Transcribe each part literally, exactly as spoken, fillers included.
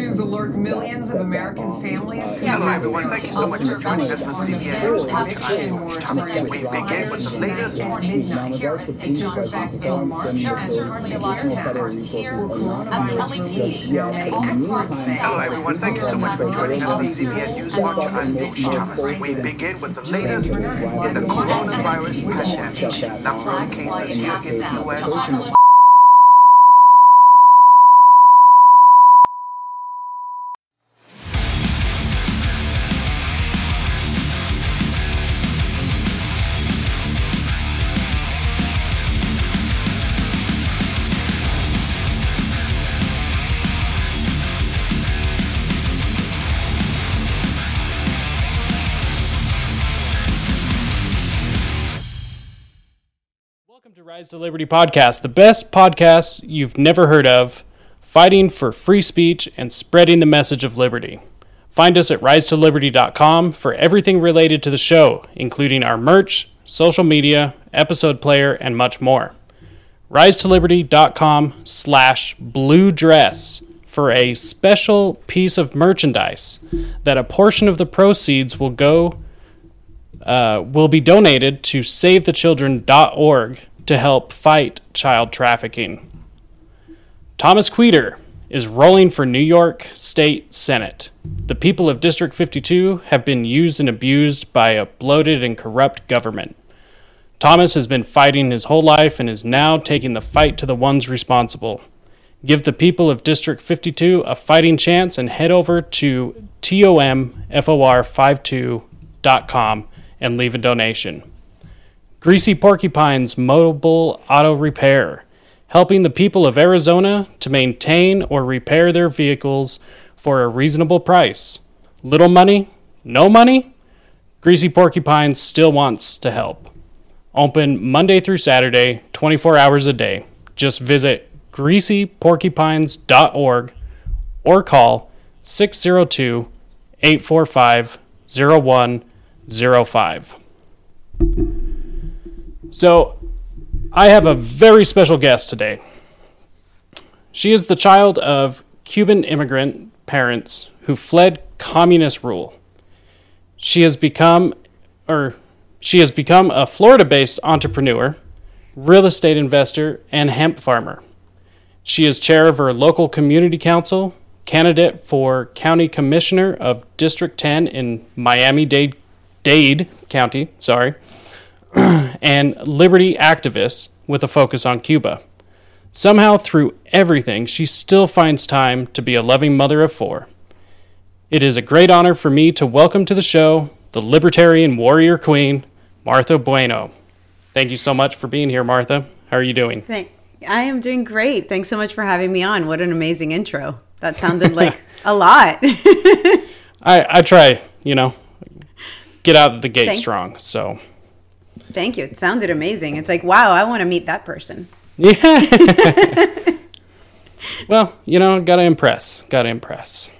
news alert millions of American families. Yeah, hello, everyone. Thank you so much for joining us for C B N News. I'm George Thomas. We begin with the latest. Here at Saint John's Backville March, there are certainly a lot of factors here at the L A P D and all its parts. Hello, everyone. Thank you so much for joining us for C B N News Watch. I'm George Thomas. We begin with the latest in the coronavirus pandemic. Number of cases here in the U S Rise to Liberty podcast, the best podcast you've never heard of, fighting for free speech and spreading the message of liberty. Find us at Rise To Liberty dot com for everything related to the show, including our merch, social media, episode player, and much more. Rise To Liberty dot com slash blue dress for a special piece of merchandise that a portion of the proceeds will go uh, will be donated to Save The Children dot org. to help fight child trafficking. Thomas Queeter is rolling for New York State Senate. The people of District fifty-two have been used and abused by a bloated and corrupt government. Thomas has been fighting his whole life and is now taking the fight to the ones responsible. Give the people of District fifty-two a fighting chance and head over to tom for fifty-two dot com and leave a donation. Greasy Porcupines Mobile Auto Repair, helping the people of Arizona to maintain or repair their vehicles for a reasonable price. Little money, no money? Greasy Porcupines still wants to help. Open Monday through Saturday, twenty-four hours a day. Just visit greasy porcupines dot org or call six oh two, eight four five, oh one oh five. So, I have a very special guest today. She is the child of Cuban immigrant parents who fled communist rule. She has become, or she has become a Florida-based entrepreneur, real estate investor, and hemp farmer. She is chair of her local community council, candidate for county commissioner of District ten in Miami Dade, Dade County, sorry. and liberty activists with a focus on Cuba. Somehow, through everything, she still finds time to be a loving mother of four. It is a great honor for me to welcome to the show the libertarian warrior queen, Martha Bueno. Thank you so much for being here, Martha. How are you doing? Thank- I am doing great. Thanks so much for having me on. What an amazing intro. That sounded like a lot. I, I try, you know, get out of the gate Thank- strong, so... Thank you. It sounded amazing. It's like, wow, I want to meet that person. Yeah. Well, you know, gotta impress. Gotta impress.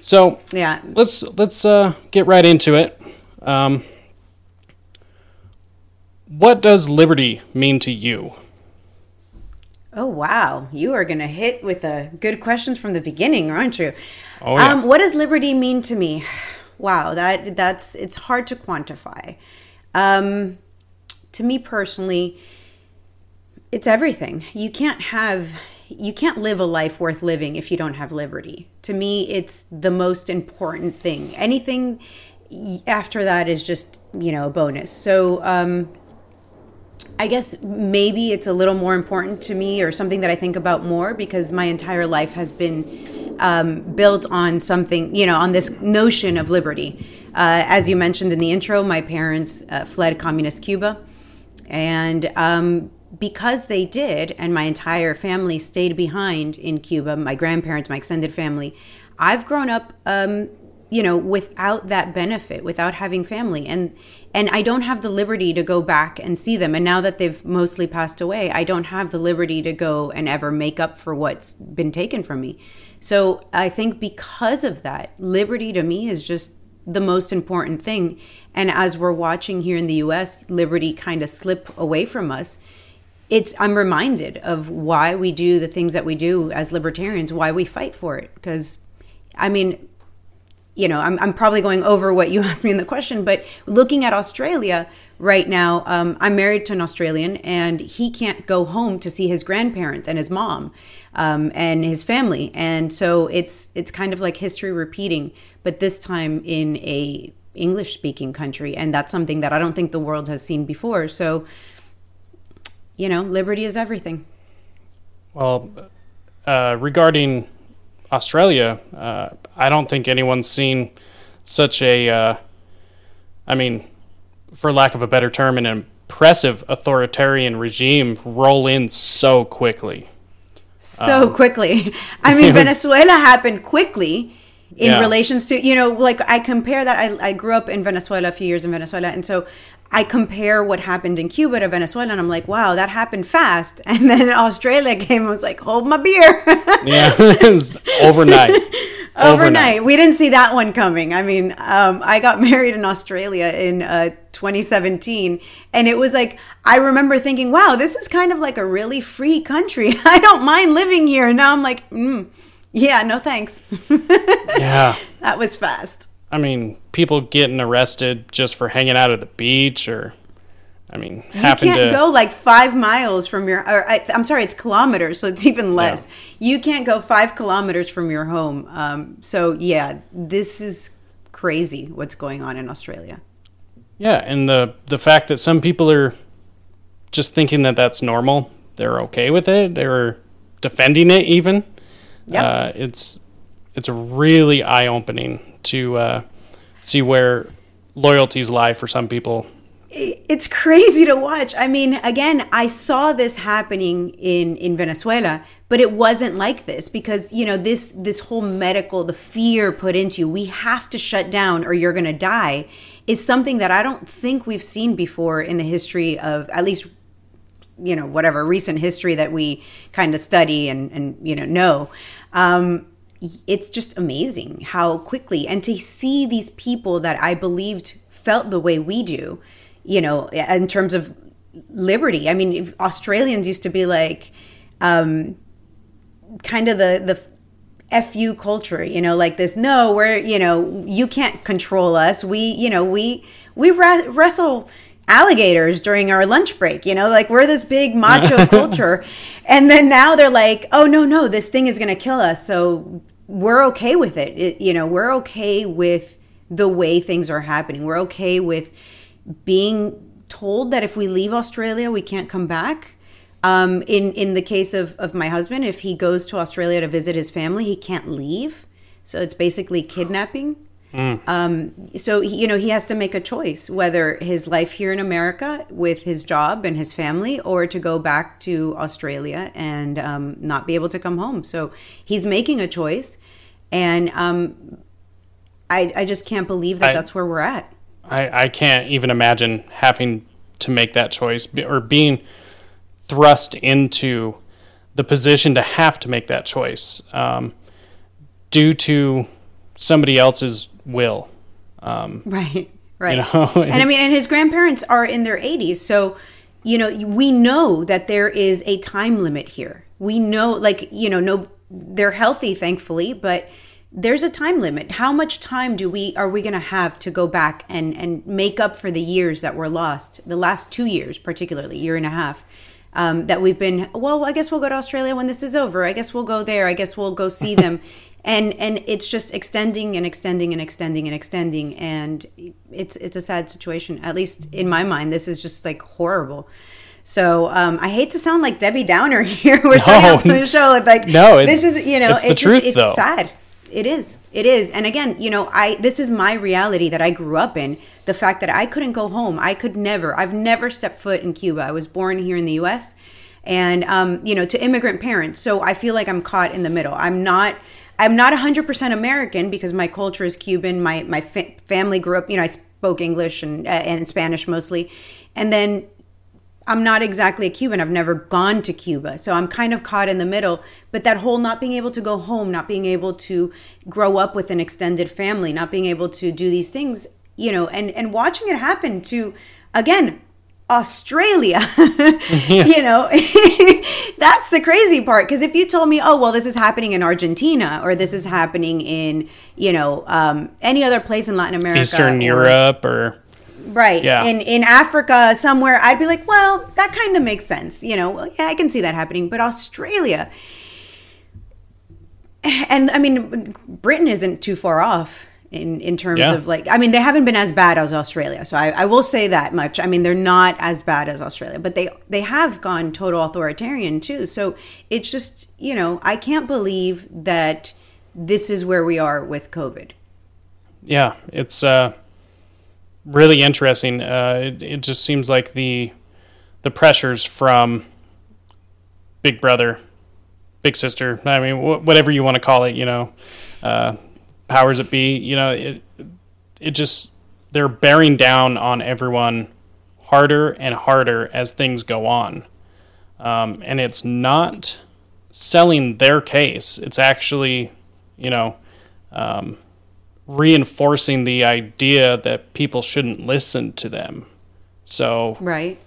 So yeah, let's let's uh, get right into it. Um, what does liberty mean to you? Oh wow, you are gonna hit with a good questions from the beginning, aren't you? Oh yeah. Um, what does liberty mean to me? Wow, that that's it's hard to quantify. Um, to me personally, it's everything. You can't have, you can't live a life worth living if you don't have liberty. To me, it's the most important thing. Anything after that is just, you know, a bonus. So, um, I guess maybe it's a little more important to me or something that I think about more because my entire life has been, um, built on something, you know, on this notion of liberty. Uh, as you mentioned in the intro, my parents uh, fled communist Cuba, and um, because they did, and my entire family stayed behind in Cuba, my grandparents, my extended family, I've grown up, um, you know, without that benefit, without having family, and and I don't have the liberty to go back and see them, and now that they've mostly passed away, I don't have the liberty to go and ever make up for what's been taken from me. So I think because of that, liberty to me is just the most important thing. And as we're watching here in the U S, liberty kind of slip away from us. It's I'm reminded of why we do the things that we do as libertarians, why we fight for it, because I mean, you know, I'm, I'm probably going over what you asked me in the question, but looking at Australia right now, um, I'm married to an Australian, and he can't go home to see his grandparents and his mom um, and his family. And so it's it's kind of like history repeating, but this time in a English-speaking country. And that's something that I don't think the world has seen before. So, you know, liberty is everything. Well, uh, regarding Australia, uh, I don't think anyone's seen such a, uh, I mean, for lack of a better term, an impressive authoritarian regime roll in so quickly. So um, quickly. I mean, was, Venezuela happened quickly in yeah. relations to, you know, like I compare that. I, I grew up in Venezuela, a few years in Venezuela. And so I compare what happened in Cuba to Venezuela, and I'm like, wow, that happened fast. And then Australia came and was like, hold my beer. Yeah, it was overnight. overnight. Overnight. We didn't see that one coming. I mean, um, I got married in Australia in uh, twenty seventeen, and it was like, I remember thinking, wow, this is kind of like a really free country. I don't mind living here. And now I'm like, mm, yeah, no thanks. Yeah. That was fast. I mean, people getting arrested just for hanging out at the beach, or, I mean, happen to... You can't to... go like five miles from your... Or I, I'm sorry, it's kilometers, so it's even less. Yeah. You can't go five kilometers from your home. Um, so, yeah, this is crazy what's going on in Australia. Yeah, and the, the fact that some people are just thinking that that's normal, they're okay with it, they're defending it even. Yeah. Uh, it's, it's really eye-opening to uh, see where loyalties lie for some people. It's crazy to watch. I mean, again, I saw this happening in, in Venezuela, but it wasn't like this because, you know, this this whole medical, the fear put into you, we have to shut down or you're going to die, is something that I don't think we've seen before in the history of, at least, you know, whatever, recent history that we kind of study and, and you know, know. Um It's just amazing how quickly, and to see these people that I believed felt the way we do, you know, in terms of liberty. I mean, if Australians used to be like um, kind of the, the F U culture, you know, like this, no, we're, you know, you can't control us. We, you know, we, we ra- wrestle alligators during our lunch break, you know, like we're this big macho culture. And then now they're like, oh, no, no, this thing is going to kill us. So we're okay with it. it. You know, we're okay with the way things are happening. We're okay with being told that if we leave Australia, we can't come back. Um, in, in the case of, of my husband, if he goes to Australia to visit his family, he can't leave. So it's basically kidnapping. Mm. Um, so, he, you know, he has to make a choice whether his life here in America with his job and his family, or to go back to Australia and um, not be able to come home. So he's making a choice. And um, I, I just can't believe that I, that's where we're at. I, I can't even imagine having to make that choice or being thrust into the position to have to make that choice um, due to somebody else's will. Um, right, right. You know? And I mean, and his grandparents are in their eighties. So, you know, we know that there is a time limit here. We know, like, you know, no, they're healthy, thankfully, but there's a time limit. How much time do we, are we going to have to go back and, and make up for the years that were lost, the last two years, particularly year and a half, um, that we've been, well, I guess we'll go to Australia when this is over. I guess we'll go there. I guess we'll go see them. And and it's just extending and extending and extending and extending, and it's it's a sad situation. At least in my mind, this is just like horrible. So um, I hate to sound like Debbie Downer here. We're no, starting off the show with like no, this is you know it's, it's the truth, just, it's though. sad. It is. It is. And again, you know, I this is my reality that I grew up in. The fact that I couldn't go home, I could never. I've never stepped foot in Cuba. I was born here in the U S and um, you know, to immigrant parents. So I feel like I'm caught in the middle. I'm not. I'm not one hundred percent American because my culture is Cuban. My my fa- family grew up, you know, I spoke English and uh, and Spanish mostly. And then I'm not exactly a Cuban. I've never gone to Cuba. So I'm kind of caught in the middle. But that whole not being able to go home, not being able to grow up with an extended family, not being able to do these things, you know, and, and watching it happen to, again, Australia. Yeah. You know, that's the crazy part. Because if you told me, oh, well, this is happening in Argentina, or this is happening in, you know, um, any other place in Latin America. Eastern or, Europe or... Right. Yeah. In, in Africa, somewhere, I'd be like, well, that kind of makes sense. You know, well, yeah, I can see that happening. But Australia... And, I mean, Britain isn't too far off in, in terms yeah. of, like, I mean, they haven't been as bad as Australia. So I, I will say that much. I mean, they're not as bad as Australia, but they, they have gone total authoritarian too. So it's just, you know, I can't believe that this is where we are with COVID. Yeah, it's uh, really interesting. Uh, it, it just seems like the the pressures from Big Brother, Big Sister, I mean, wh- whatever you want to call it, you know, uh, powers that be, you know, it it just, they're bearing down on everyone harder and harder as things go on. Um, and it's not selling their case. It's actually, you know, um, reinforcing the idea that people shouldn't listen to them. So. Right.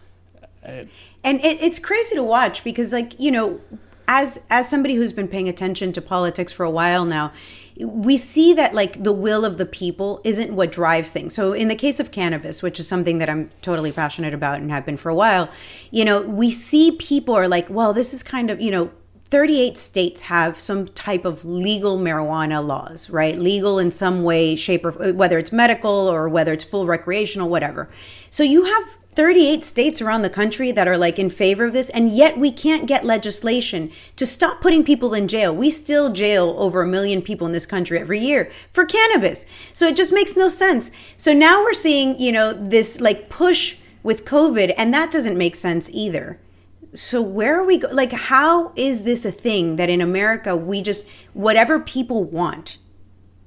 It, and it, it's crazy to watch because, like, you know, As as somebody who's been paying attention to politics for a while now, we see that, like, the will of the people isn't what drives things. So in the case of cannabis, which is something that I'm totally passionate about and have been for a while, you know, we see people are like, well, this is kind of, you know, thirty-eight states have some type of legal marijuana laws, right? Legal in some way, shape, or whether it's medical or whether it's full recreational, whatever. So you have thirty-eight states around the country that are, like, in favor of this, and yet we can't get legislation to stop putting people in jail. We still jail over a million people in this country every year for cannabis. So it just makes no sense. So now we're seeing, you know, this, like, push with COVID, and that doesn't make sense either. So where are we go? Like, how is this a thing that in America we just, whatever people want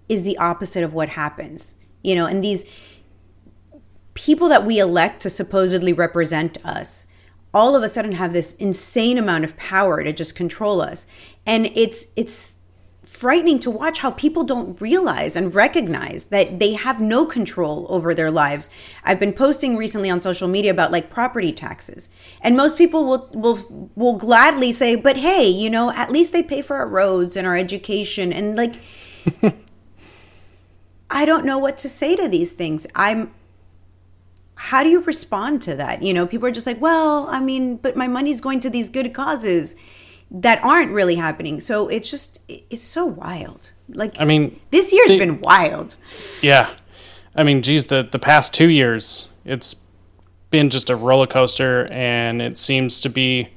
is the opposite of what happens, you know, and these people that we elect to supposedly represent us all of a sudden have this insane amount of power to just control us. And it's it's frightening to watch how people don't realize and recognize that they have no control over their lives. I've been posting recently on social media about, like, property taxes. And most people will will will gladly say, but hey, you know, at least they pay for our roads and our education. And, like, I don't know what to say to these things. I'm How do you respond to that? You know, people are just like, well, I mean, but my money's going to these good causes that aren't really happening. So it's just, it's so wild. Like, I mean, this year's the, been wild. Yeah. I mean, geez, the, the past two years, it's been just a roller coaster. And it seems to be,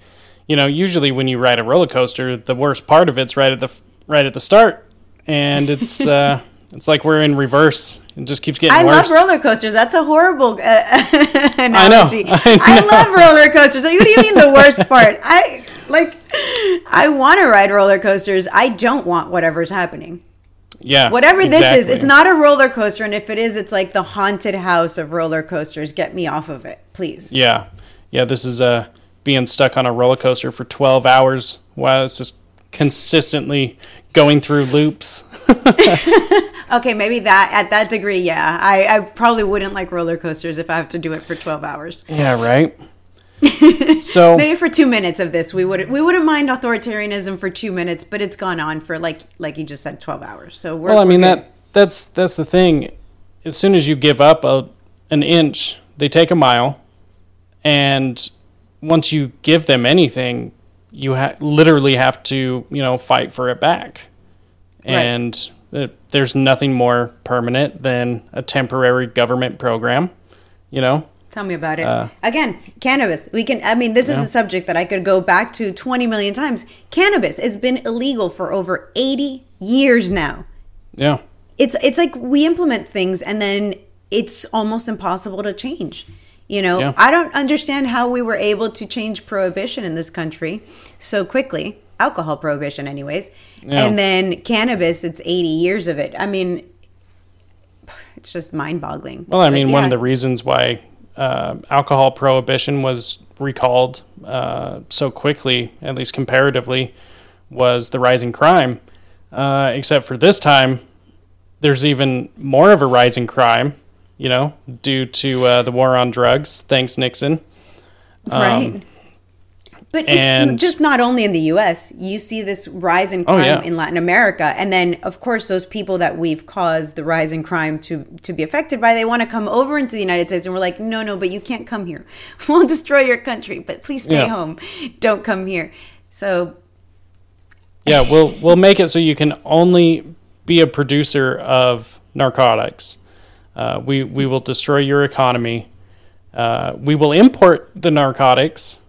you know, usually when you ride a roller coaster, the worst part of it's right at the, right at the start. And it's, uh, it's like we're in reverse. It just keeps getting I worse. I love roller coasters. That's a horrible uh, analogy. I know, I know. I love roller coasters. What do you mean the worst part? I like. I want to ride roller coasters. I don't want whatever's happening. Yeah. Whatever exactly. This is, it's not a roller coaster. And if it is, it's like the haunted house of roller coasters. Get me off of it, please. Yeah. Yeah, this is uh, being stuck on a roller coaster for twelve hours while it's just consistently going through loops. Okay, maybe that at that degree, yeah. I, I probably wouldn't like roller coasters if I have to do it for twelve hours. Yeah, right. So maybe for two minutes of this, we would we wouldn't mind authoritarianism for two minutes, but it's gone on for like like you just said, twelve hours. So we're well, I mean we're that that's that's the thing. As soon as you give up a an inch, they take a mile, and once you give them anything, you ha- literally have to you know fight for it back, and. Right. There's nothing more permanent than a temporary government program, you know? Tell me about it. Uh, Again, cannabis. We can, I mean, this yeah. is a subject that I could go back to twenty million times. Cannabis has been illegal for over eighty years now. Yeah. It's it's like we implement things and then it's almost impossible to change. You know, yeah. I don't understand how we were able to change prohibition in this country so quickly. Alcohol prohibition anyways. Yeah. And then cannabis, it's eighty years of it. I mean, it's just mind-boggling. Well, I mean, yeah. one of the reasons why uh, alcohol prohibition was recalled uh, so quickly, at least comparatively, was the rise in crime. Uh, except for this time, there's even more of a rise in crime, you know, due to uh, the war on drugs, thanks Nixon. Right. Um, But and, it's just not only in the U S. You see this rise in crime oh, yeah. in Latin America. And then, of course, those people that we've caused the rise in crime to, to be affected by, they want to come over into the United States. And we're like, no, no, but you can't come here. We'll destroy your country. But please stay yeah. home. Don't come here. So. Yeah, we'll, we'll make it so you can only be a producer of narcotics. Uh, we, we will destroy your economy. Uh, we will import the narcotics.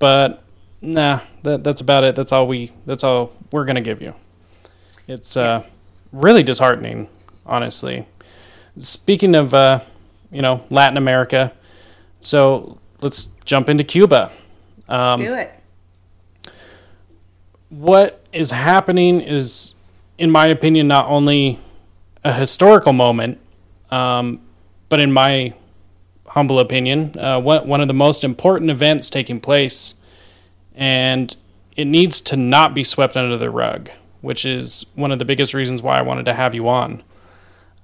But nah, that, that's about it. That's all we. That's all we're gonna give you. It's uh, really disheartening, honestly. Speaking of, uh, you know, Latin America, so let's jump into Cuba. Um, let's do it. What is happening is, in my opinion, not only a historical moment, um, but in my humble opinion, uh, one, one of the most important events taking place, and it needs to not be swept under the rug, which is one of the biggest reasons why I wanted to have you on.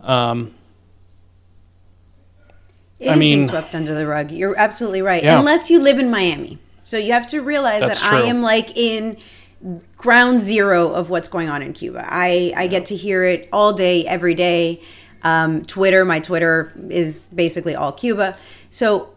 Um, it I is mean, being swept under the rug. You're absolutely right. Yeah. Unless you live in Miami. So you have to realize That's that true. I am like in ground zero of what's going on in Cuba. I, I get to hear it all day, every day. Um, Twitter, my Twitter is basically all Cuba. So,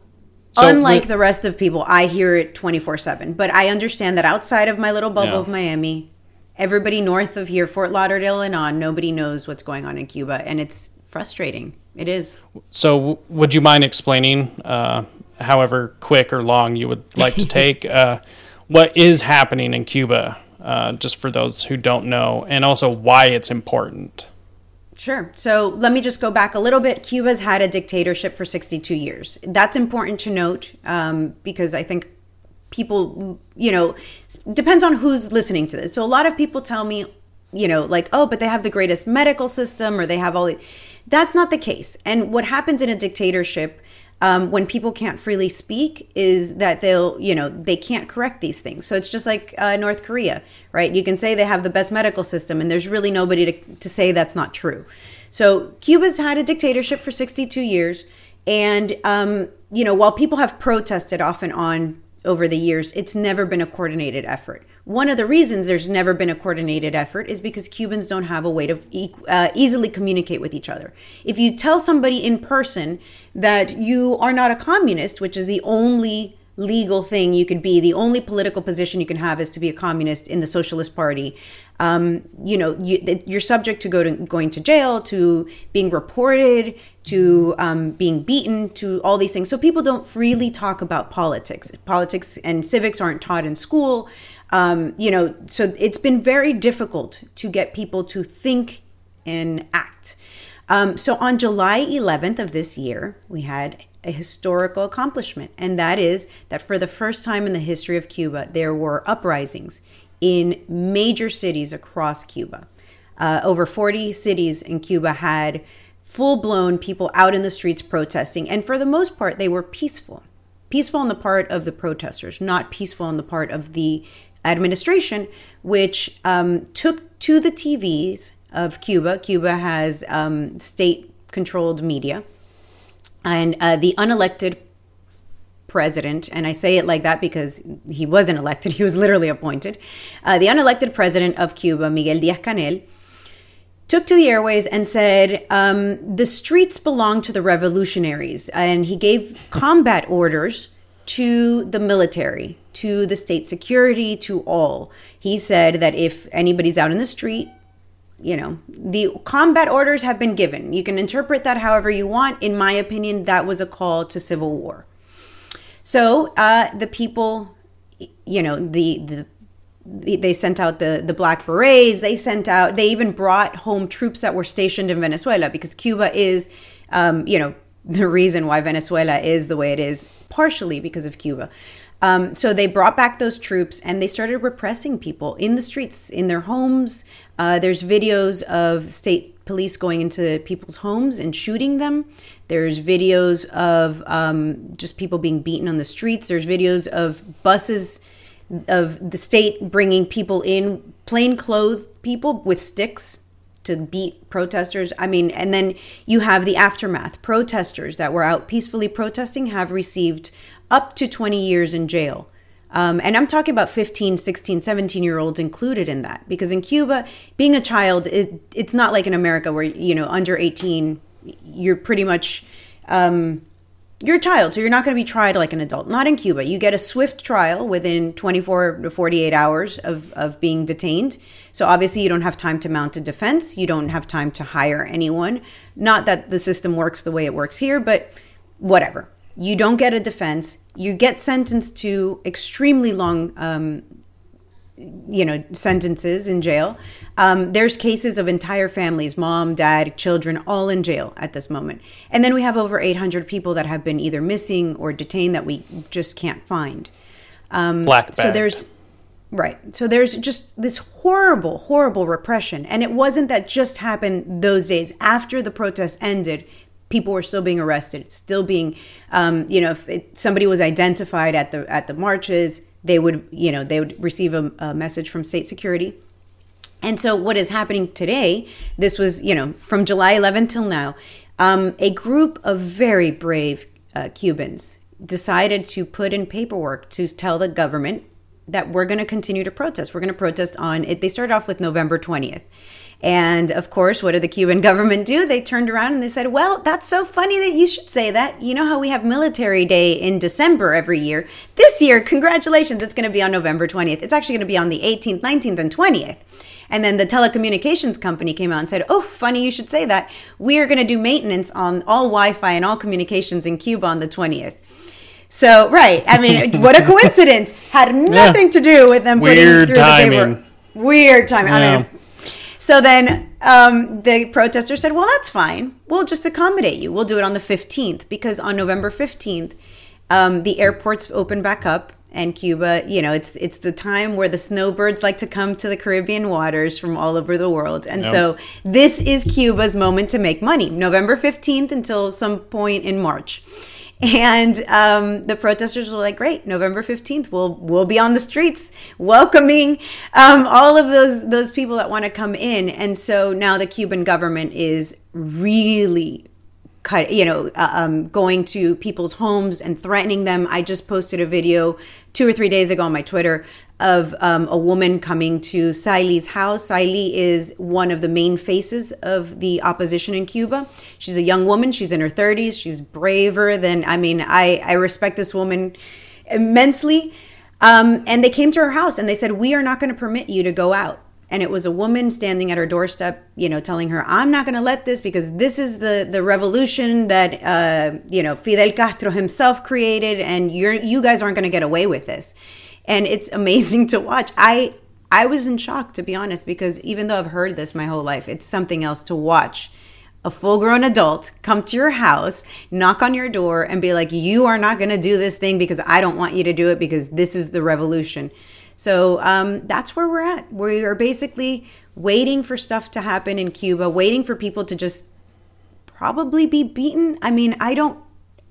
so unlike the rest of people, I hear it twenty-four seven. But I understand that outside of my little bubble yeah. of Miami, everybody north of here, Fort Lauderdale and on, nobody knows what's going on in Cuba. And it's frustrating. It is. So w- would you mind explaining, uh, however quick or long you would like to take, uh, what is happening in Cuba, uh, just for those who don't know, and also why it's important? Sure. So let me just go back a little bit. Cuba's had a dictatorship for sixty-two years. That's important to note um, because I think people, you know, depends on who's listening to this. So a lot of people tell me, you know, like, oh, but they have the greatest medical system or they have all the... That's not the case. And what happens in a dictatorship um, when people can't freely speak is that they'll, you know, they can't correct these things. So it's just like uh, North Korea, right? You can say they have the best medical system and there's really nobody to, to say that's not true. So Cuba's had a dictatorship for sixty-two years. And, um, you know, while people have protested off and on over the years, it's never been a coordinated effort. One of the reasons there's never been a coordinated effort is because Cubans don't have a way to e- uh, easily communicate with each other. If you tell somebody in person that you are not a communist, which is the only legal thing you could be, the only political position you can have is to be a communist in the Socialist Party, um, you know, you, you're subject to, go to going to jail, to being reported, to um, being beaten, to all these things. So people don't freely talk about politics. Politics and civics aren't taught in school. Um, you know, so it's been very difficult to get people to think and act. Um, so on July eleventh of this year, we had a historical accomplishment, and that is that for the first time in the history of Cuba, there were uprisings in major cities across Cuba. Uh, over forty cities in Cuba had full-blown people out in the streets protesting, and for the most part, they were peaceful. Peaceful on the part of the protesters, not peaceful on the part of the administration, which um, took to the T Vs of Cuba. Cuba has um, state-controlled media. And uh, the unelected president, and I say it like that because he wasn't elected, he was literally appointed. Uh, the unelected president of Cuba, Miguel Diaz-Canel, took to the airways and said, um, the streets belong to the revolutionaries. And he gave combat orders to the military, to the state security, to all. He said that if anybody's out in the street, you know, the combat orders have been given. You can interpret that however you want. In my opinion, that was a call to civil war. So uh, the people, you know, the, the they sent out the, the Black Berets. They sent out, they even brought home troops that were stationed in Venezuela because Cuba is, um, you know, the reason why Venezuela is the way it is, partially because of Cuba. Um, so they brought back those troops and they started repressing people in the streets, in their homes. Uh, there's videos of state police going into people's homes and shooting them. There's videos of um, just people being beaten on the streets. There's videos of buses of the state bringing people in, plainclothed people with sticks to beat protesters. I mean, and then you have the aftermath. Protesters that were out peacefully protesting have received up to twenty years in jail. Um, and I'm talking about fifteen, sixteen, seventeen-year-olds included in that. Because in Cuba, being a child, it, it's not like in America where, you know, under eighteen, you're pretty much, um, you're a child. So you're not going to be tried like an adult. Not in Cuba. You get a swift trial within twenty-four to forty-eight hours of, of being detained. So obviously you don't have time to mount a defense. You don't have time to hire anyone. Not that the system works the way it works here, but whatever. You don't get a defense. You get sentenced to extremely long, um, you know, sentences in jail. Um, there's cases of entire families, mom, dad, children, all in jail at this moment. And then we have over eight hundred people that have been either missing or detained that we just can't find. Um, Black bag. So there's, right. So there's just this horrible, horrible repression. And it wasn't that just happened those days after the protests ended. People were still being arrested, still being, um, you know, if it, somebody was identified at the at the marches, they would, you know, they would receive a, a message from state security. And so what is happening today, this was, you know, from July eleventh till now, um, a group of very brave uh, Cubans decided to put in paperwork to tell the government that we're going to continue to protest. We're going to protest on it. They started off with November twentieth. And of course, what did the Cuban government do? They turned around and they said, well, that's so funny that you should say that. You know how we have Military Day in December every year. This year, congratulations, it's going to be on November twentieth. It's actually going to be on the eighteenth, nineteenth, and twentieth. And then the telecommunications company came out and said, oh, funny you should say that. We are going to do maintenance on all Wi-Fi and all communications in Cuba on the twentieth. So, right. I mean, what a coincidence. Had nothing yeah. to do with them putting Weird through timing. the paperwork. Weird timing. Yeah. I mean, So then um, the protesters said, well, that's fine. We'll just accommodate you. We'll do it on the fifteenth, because on November fifteenth, um, the airports open back up, and Cuba, you know, it's it's the time where the snowbirds like to come to the Caribbean waters from all over the world. And yep. so this is Cuba's moment to make money, November fifteenth until some point in March. And um, the protesters were like, great, November fifteenth, we'll we'll be on the streets welcoming um, all of those those people that want to come in. And so now the Cuban government is really cut, you know, uh, um, going to people's homes and threatening them. I just posted a video two or three days ago on my Twitter of um, a woman coming to Saili's house. Saili is one of the main faces of the opposition in Cuba. She's a young woman. She's in her thirties. She's braver than, I mean, I, I respect this woman immensely. Um, and they came to her house and they said, we are not going to permit you to go out. And it was a woman standing at her doorstep, you know, telling her, I'm not going to let this, because this is the, the revolution that, uh, you know, Fidel Castro himself created, and you're, you guys aren't going to get away with this. And it's amazing to watch. I I was in shock, to be honest, because even though I've heard this my whole life, it's something else to watch a full-grown adult come to your house, knock on your door, and be like, you are not going to do this thing because I don't want you to do it, because this is the revolution. So um, that's where we're at. We are basically waiting for stuff to happen in Cuba, waiting for people to just probably be beaten. I mean, I don't,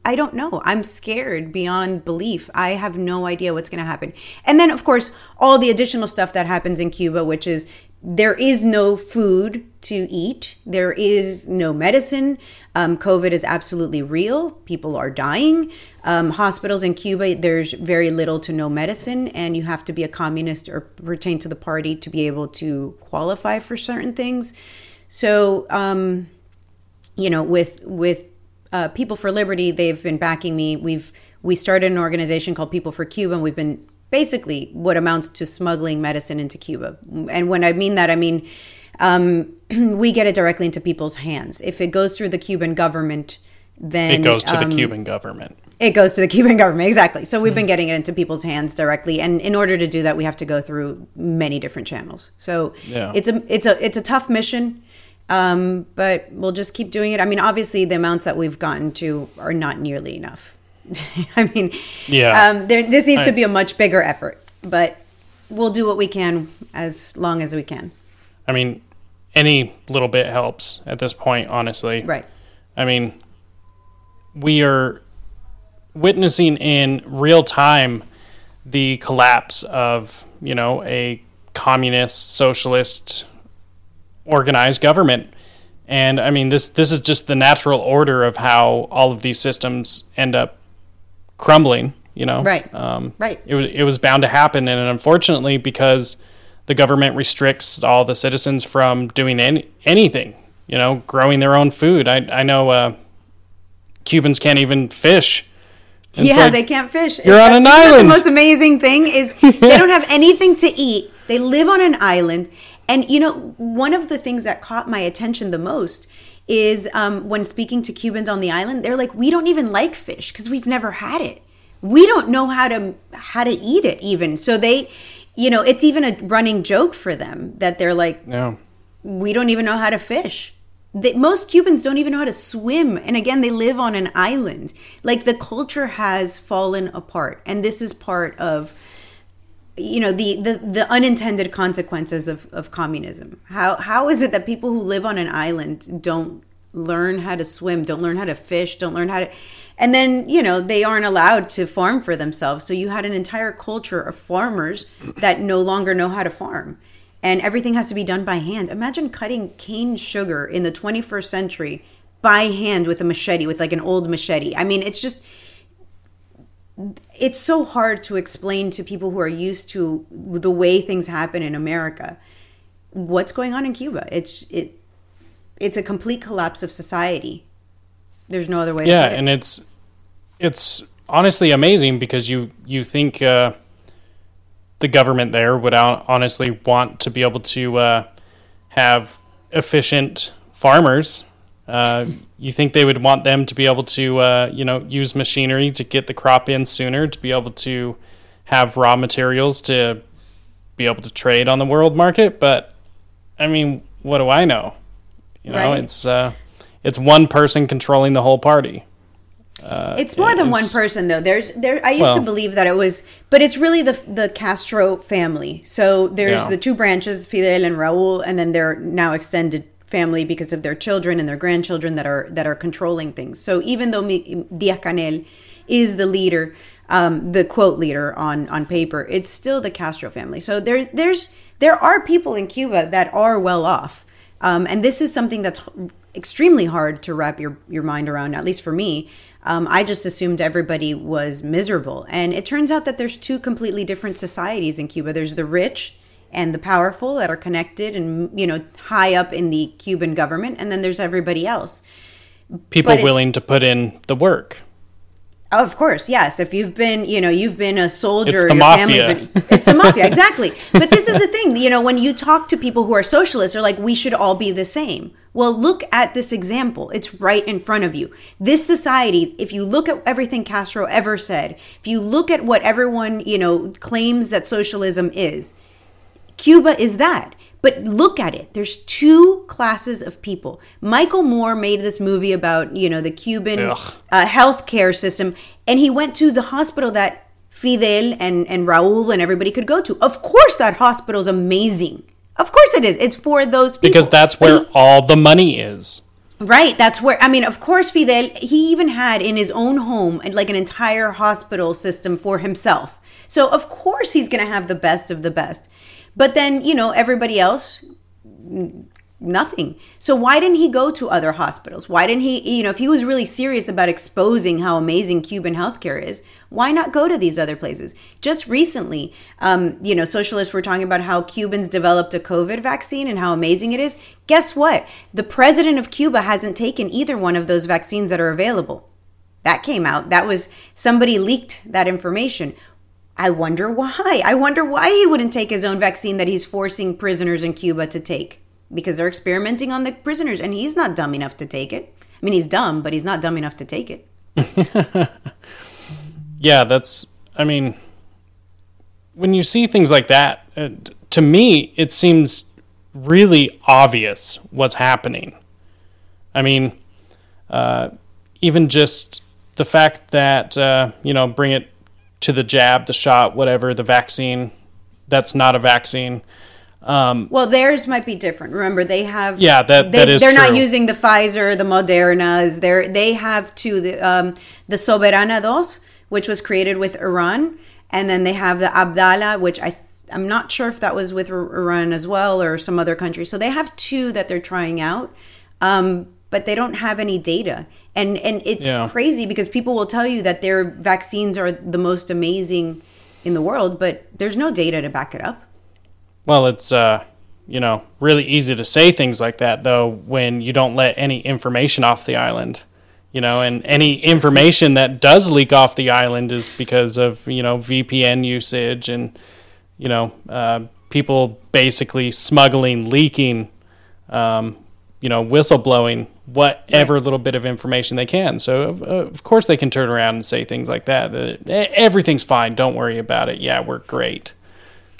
I don't know. I'm scared beyond belief. I have no idea what's going to happen. And then, of course, all the additional stuff that happens in Cuba, which is there is no food to eat. There is no medicine. Um, COVID is absolutely real. People are dying. Um, hospitals in Cuba, there's very little to no medicine, and you have to be a communist or pertain to the party to be able to qualify for certain things. So, um, you know, with with uh, People for Liberty, they've been backing me. We've we started an organization called People for Cuba, and we've been basically what amounts to smuggling medicine into Cuba. And when I mean that, I mean, um, we get it directly into people's hands. If it goes through the Cuban government, then it goes to um, the Cuban government. It goes to the Cuban government. Exactly. So we've been getting it into people's hands directly. And in order to do that, we have to go through many different channels. So yeah. it's a it's a it's a tough mission. Um, but we'll just keep doing it. I mean, obviously, the amounts that we've gotten to are not nearly enough. I mean, yeah. um, there, this needs I, to be a much bigger effort, but we'll do what we can as long as we can. I mean, any little bit helps at this point, honestly. Right. I mean, we are witnessing in real time the collapse of, you know, a communist, socialist, organized government. And I mean, this this is just the natural order of how all of these systems end up crumbling you know? Right. Um, right. It was, it was bound to happen. And unfortunately, because the government restricts all the citizens from doing any, anything, you know, growing their own food. I, I know uh, Cubans can't even fish. And yeah, like, they can't fish. You're on an island. The most amazing thing is yeah. they don't have anything to eat. They live on an island. And, you know, one of the things that caught my attention the most is um, when speaking to Cubans on the island, they're like, we don't even like fish because we've never had it. We don't know how to how to eat it even. So they, you know, it's even a running joke for them that they're like, no. we don't even know how to fish. They, most Cubans don't even know how to swim. And again, they live on an island. Like the culture has fallen apart. And this is part of, you know, the, the, the unintended consequences of, of communism. How How is it that people who live on an island don't learn how to swim, don't learn how to fish, don't learn how to... And then, you know, they aren't allowed to farm for themselves. So you had an entire culture of farmers that no longer know how to farm. And everything has to be done by hand. Imagine cutting cane sugar in the twenty-first century by hand with a machete, with like an old machete. I mean, it's just, it's so hard to explain to people who are used to the way things happen in America. What's going on in Cuba? It's it, it's a complete collapse of society. There's no other way. Yeah, to put it. And it's it's honestly amazing because you you think. Uh... The government there would honestly want to be able to uh, have efficient farmers. Uh, you think they would want them to be able to, uh, you know, use machinery to get the crop in sooner, to be able to have raw materials to be able to trade on the world market. But I mean, what do I know? You know, right. it's uh, it's one person controlling the whole party. Uh, it's more it, than it's, one person, though. There's there. I used well, to believe that it was, but it's really the the Castro family. So there's yeah. the two branches, Fidel and Raúl, and then their now extended family because of their children and their grandchildren that are that are controlling things. So even though Diaz-Canel is the leader, um, the quote leader on on paper, it's still the Castro family. So there's there's there are people in Cuba that are well off, um, and this is something that's extremely hard to wrap your your mind around, at least for me. Um, I just assumed everybody was miserable. And it turns out that there's two completely different societies in Cuba. There's the rich and the powerful that are connected and, you know, high up in the Cuban government. And then there's everybody else. People willing to put in the work. Oh, of course, yes. If you've been, you know, you've been a soldier. It's the your mafia. Family's been, it's the mafia, exactly. But this is the thing, you know, when you talk to people who are socialists, they're like, we should all be the same. Well, look at this example. It's right in front of you. This society, if you look at everything Castro ever said, if you look at what everyone, you know, claims that socialism is, Cuba is that. But look at it. There's two classes of people. Michael Moore made this movie about, you know, the Cuban uh, healthcare system. And he went to the hospital that Fidel and, and Raul and everybody could go to. Of course, that hospital's amazing. Of course it is. It's for those people. Because that's where he, all the money is. Right. That's where, I mean, of course, Fidel, he even had in his own home, like an entire hospital system for himself. So, of course, he's going to have the best of the best. But then, you know, everybody else, nothing. So why didn't he go to other hospitals? Why didn't he, you know, if he was really serious about exposing how amazing Cuban healthcare is, why not go to these other places? Just recently, um, you know, socialists were talking about how Cubans developed a COVID vaccine and how amazing it is. Guess what? The president of Cuba hasn't taken either one of those vaccines that are available. That came out. That was, somebody leaked that information. I wonder why. I wonder why he wouldn't take his own vaccine that he's forcing prisoners in Cuba to take, because they're experimenting on the prisoners and he's not dumb enough to take it. I mean, he's dumb, but he's not dumb enough to take it. Yeah, that's, I mean, when you see things like that, uh, to me, it seems really obvious what's happening. I mean, uh, even just the fact that, uh, you know, bring it to the jab, the shot, whatever, the vaccine, that's not a vaccine. Um, well, theirs might be different. Remember, they have... Yeah, that, they, that is They're true. Not using the Pfizer, the Modernas. They're, they have two, the, um, the Soberana Dos, which was created with Iran. And then they have the Abdala, which I, I'm not sure if that was with Iran as well or some other country. So they have two that they're trying out, um, but they don't have any data. And and it's yeah. crazy because people will tell you that their vaccines are the most amazing in the world, but there's no data to back it up. Well, it's, uh, you know, really easy to say things like that, though, when you don't let any information off the island, you know, and any information that does leak off the island is because of, you know, V P N usage and, you know, uh, people basically smuggling, leaking, um, you know, whistleblowing whatever little bit of information they can. So of, of course they can turn around and say things like that, that everything's fine, don't worry about it, yeah, we're great.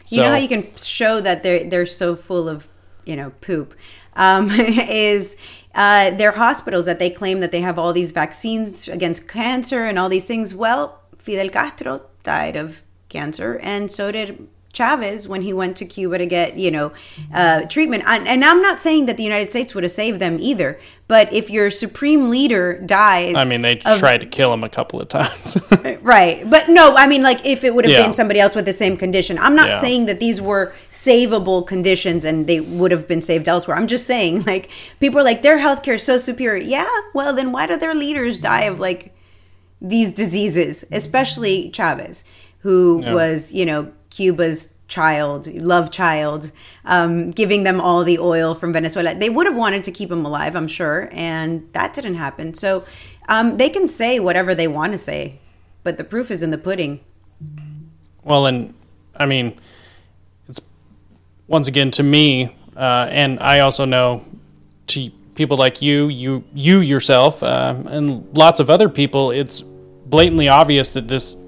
So, you know how you can show that they're they're so full of, you know, poop, um, is uh, their hospitals that they claim that they have all these vaccines against cancer and all these things. Well, Fidel Castro died of cancer, and so did Chavez when he went to Cuba to get, you know, uh, treatment. And, and I'm not saying that the United States would have saved them either, but if your supreme leader dies... I mean, they of, tried to kill him a couple of times. Right. But no, I mean, like, if it would have yeah. been somebody else with the same condition. I'm not yeah. saying that these were savable conditions and they would have been saved elsewhere. I'm just saying, like, people are like, their healthcare is so superior. Yeah, well, then why do their leaders die of, like, these diseases? Especially Chavez, who yeah. was, you know... Cuba's child, love child, um, giving them all the oil from Venezuela. They would have wanted to keep him alive, I'm sure, and that didn't happen. So um, they can say whatever they want to say, but the proof is in the pudding. Well, and I mean, it's once again to me, uh, and I also know to people like you, you, you yourself, uh, and lots of other people, it's blatantly obvious that this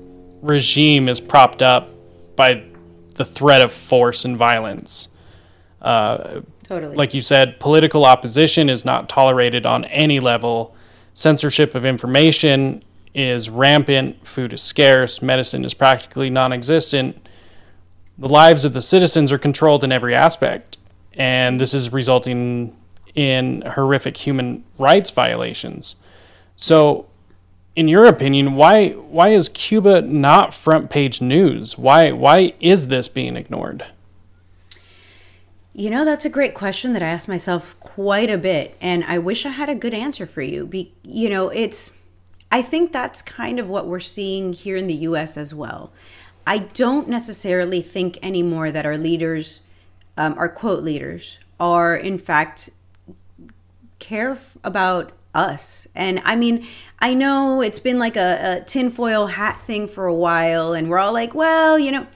regime is propped up by the threat of force and violence. Uh, totally. Like you said, political opposition is not tolerated on any level. Censorship of information is rampant. Food is scarce. Medicine is practically non-existent. The lives of the citizens are controlled in every aspect. And this is resulting in horrific human rights violations. So... in your opinion, why why is Cuba not front page news? Why why is this being ignored? You know, that's a great question that I ask myself quite a bit, and I wish I had a good answer for you. Be, you know, it's I think that's kind of what we're seeing here in the U S as well. I don't necessarily think anymore that our leaders, um, our quote leaders, are in fact care about us. And I mean, I know it's been like a, a tinfoil hat thing for a while, and we're all like, well, you know,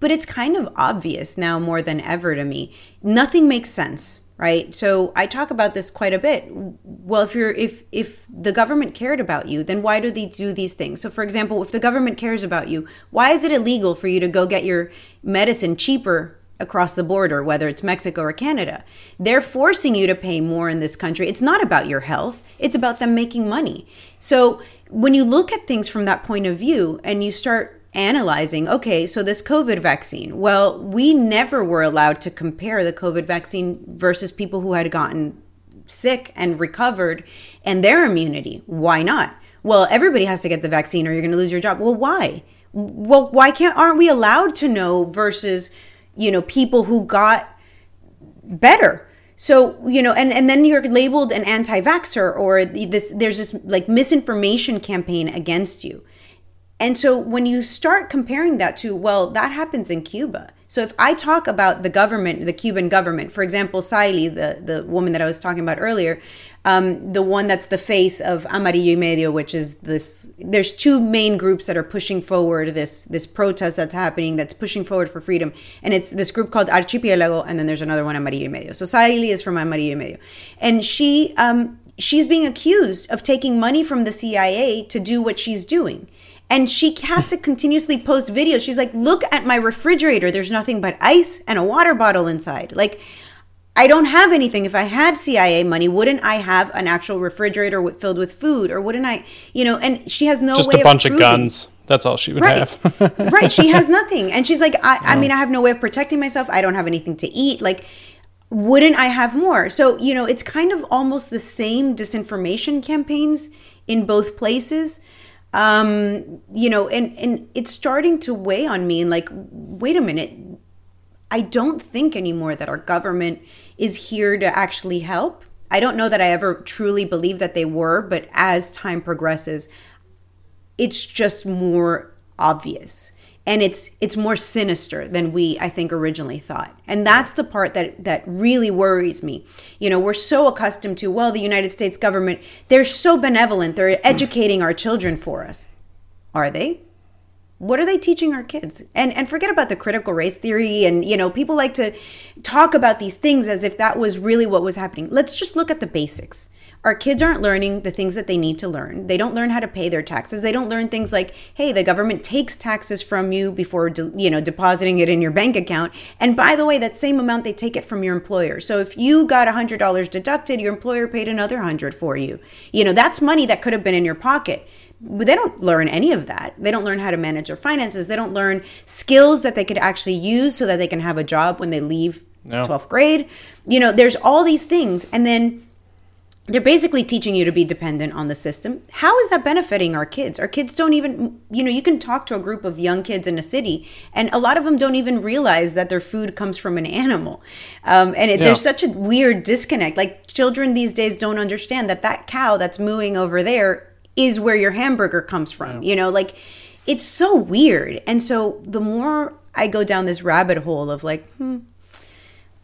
but it's kind of obvious now more than ever to me. Nothing makes sense, right? So I talk about this quite a bit. Well, if you're if if the government cared about you, then why do they do these things? So for example, if the government cares about you, why is it illegal for you to go get your medicine cheaper across the border, whether it's Mexico or Canada? They're forcing you to pay more in this country. It's not about your health. It's about them making money. So when you look at things from that point of view and you start analyzing, okay, so this COVID vaccine, well, we never were allowed to compare the COVID vaccine versus people who had gotten sick and recovered and their immunity. Why not? Well, everybody has to get the vaccine or you're going to lose your job. Well, why? Well, why can't, aren't we allowed to know versus, you know, people who got better? So, you know, and, and then you're labeled an anti-vaxxer, or this, there's this like misinformation campaign against you. And so when you start comparing that to, well, that happens in Cuba. So if I talk about the government, the Cuban government, for example, Saili, the, the woman that I was talking about earlier, um, the one that's the face of Amarillo y Medio, which is this, there's two main groups that are pushing forward this this protest that's happening, that's pushing forward for freedom. And it's this group called Archipiélago, and then there's another one, Amarillo y Medio. So Saili is from Amarillo y Medio. And she um, she's being accused of taking money from the C I A to do what she's doing. And she has to continuously post videos. She's like, look at my refrigerator. There's nothing but ice and a water bottle inside. Like, I don't have anything. If I had C I A money, wouldn't I have an actual refrigerator filled with food? Or wouldn't I, you know, and she has no Just way of Just a bunch of, of guns. That's all she would right. have. Right. She has nothing. And she's like, I, I mean, I have no way of protecting myself. I don't have anything to eat. Like, wouldn't I have more? So, you know, it's kind of almost the same disinformation campaigns in both places. Um, you know, and, and it's starting to weigh on me, and like, wait a minute, I don't think anymore that our government is here to actually help. I don't know that I ever truly believed that they were, but as time progresses, it's just more obvious. And it's it's more sinister than we, I think, originally thought. And that's the part that, that really worries me. You know, we're so accustomed to, well, the United States government, they're so benevolent. They're educating our children for us. Are they? What are they teaching our kids? And and forget about the critical race theory. And, you know, people like to talk about these things as if that was really what was happening. Let's just look at the basics. Our kids aren't learning the things that they need to learn. They don't learn how to pay their taxes. They don't learn things like, hey, the government takes taxes from you before de- you know depositing it in your bank account. And by the way, that same amount, they take it from your employer. So if you got one hundred dollars deducted, your employer paid another one hundred dollars for you. You know, that's money that could have been in your pocket. They don't learn any of that. They don't learn how to manage their finances. They don't learn skills that they could actually use so that they can have a job when they leave no. twelfth grade. You know, there's all these things. And then they're basically teaching you to be dependent on the system. How is that benefiting our kids? Our kids don't even, you know, you can talk to a group of young kids in a city, and a lot of them don't even realize that their food comes from an animal. Um, and it, yeah. there's such a weird disconnect. Like, children these days don't understand that that cow that's mooing over there is where your hamburger comes from. Yeah. You know, like, it's so weird. And so the more I go down this rabbit hole of like, hmm,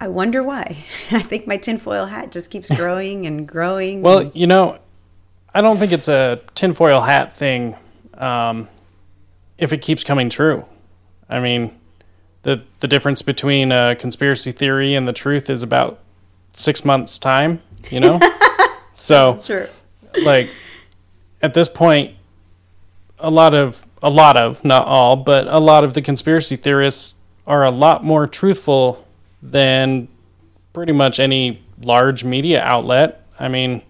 I wonder why. I think my tinfoil hat just keeps growing and growing. Well, and... you know, I don't think it's a tinfoil hat thing um, if it keeps coming true. I mean, the the difference between a conspiracy theory and the truth is about six months' time, you know? So, sure. Like, at this point, a lot of, a lot of, not all, but a lot of the conspiracy theorists are a lot more truthful than pretty much any large media outlet. I mean,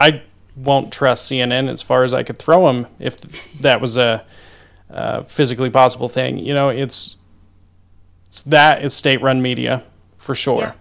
I won't trust C N N as far as I could throw them if that was a, a physically possible thing. You know, it's, it's that is state-run media for sure. Yeah.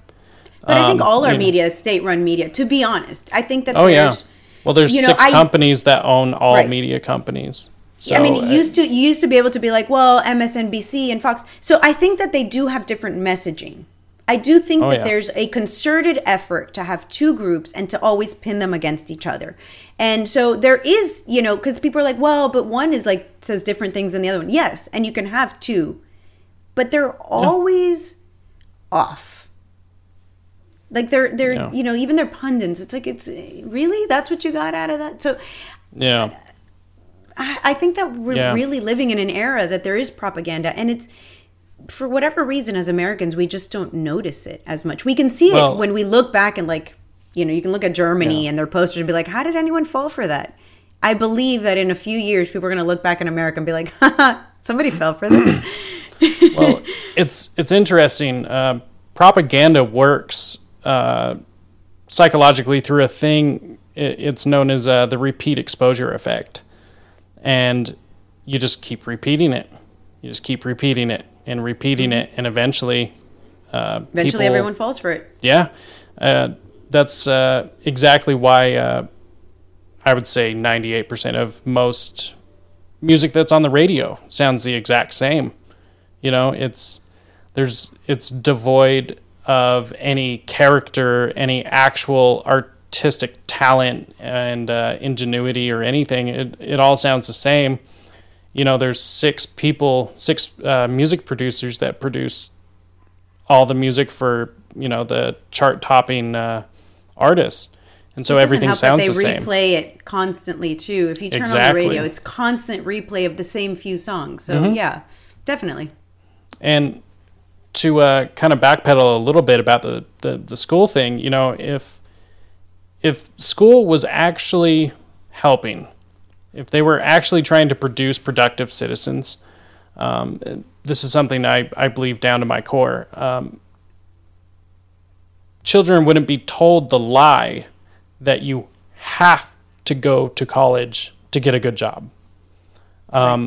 But um, I think all our media know. is state-run media, to be honest. I think that oh, there's... yeah. Well, there's you know, six I, companies that own all right. media companies. So, I mean, it used to, you used to be able to be like, well, M S N B C and Fox. So I think that they do have different messaging. I do think oh, that yeah. there's a concerted effort to have two groups and to always pin them against each other. And so there is, you know, because people are like, well, but one is like, says different things than the other one. Yes, and you can have two, but they're always yeah. off. Like they're, they're yeah. you know, even their pundits, it's like, it's really, that's what you got out of that? So yeah. I think that we're yeah. really living in an era that there is propaganda, and it's, for whatever reason, as Americans, we just don't notice it as much. We can see well, it when we look back and, like, you know, you can look at Germany yeah. and their posters and be like, how did anyone fall for that? I believe that in a few years, people are going to look back in America and be like, haha, somebody fell for that. Well, it's, it's interesting. Uh, propaganda works uh, psychologically through a thing. It's known as uh, the repeat exposure effect. And you just keep repeating it. You just keep repeating it and repeating it. And eventually, uh, eventually people, everyone falls for it. Yeah. Uh, that's uh, exactly why uh, I would say ninety-eight percent of most music that's on the radio sounds the exact same. You know, it's there's it's devoid of any character, any actual art. Artistic talent and uh, ingenuity or anything. It, it all sounds the same. You know, there's six people six uh, music producers that produce all the music for, you know, the chart topping uh, artists, and so everything sounds the same. They replay it constantly too. If you turn exactly. on the radio, it's constant replay of the same few songs. So mm-hmm. yeah, definitely. And to uh, kind of backpedal a little bit about the, the the school thing, you know, if If school was actually helping, if they were actually trying to produce productive citizens, um, this is something I, I believe down to my core, um, children wouldn't be told the lie that you have to go to college to get a good job. Um,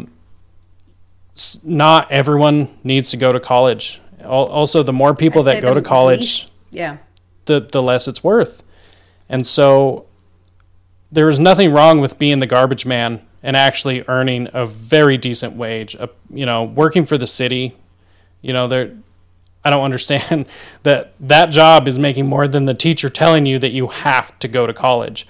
right. Not everyone needs to go to college. Also, the more people I'd that go to college, least, yeah. the, the less it's worth. And so there is nothing wrong with being the garbage man and actually earning a very decent wage, a, you know, working for the city. You know, there I don't understand that that job is making more than the teacher telling you that you have to go to college.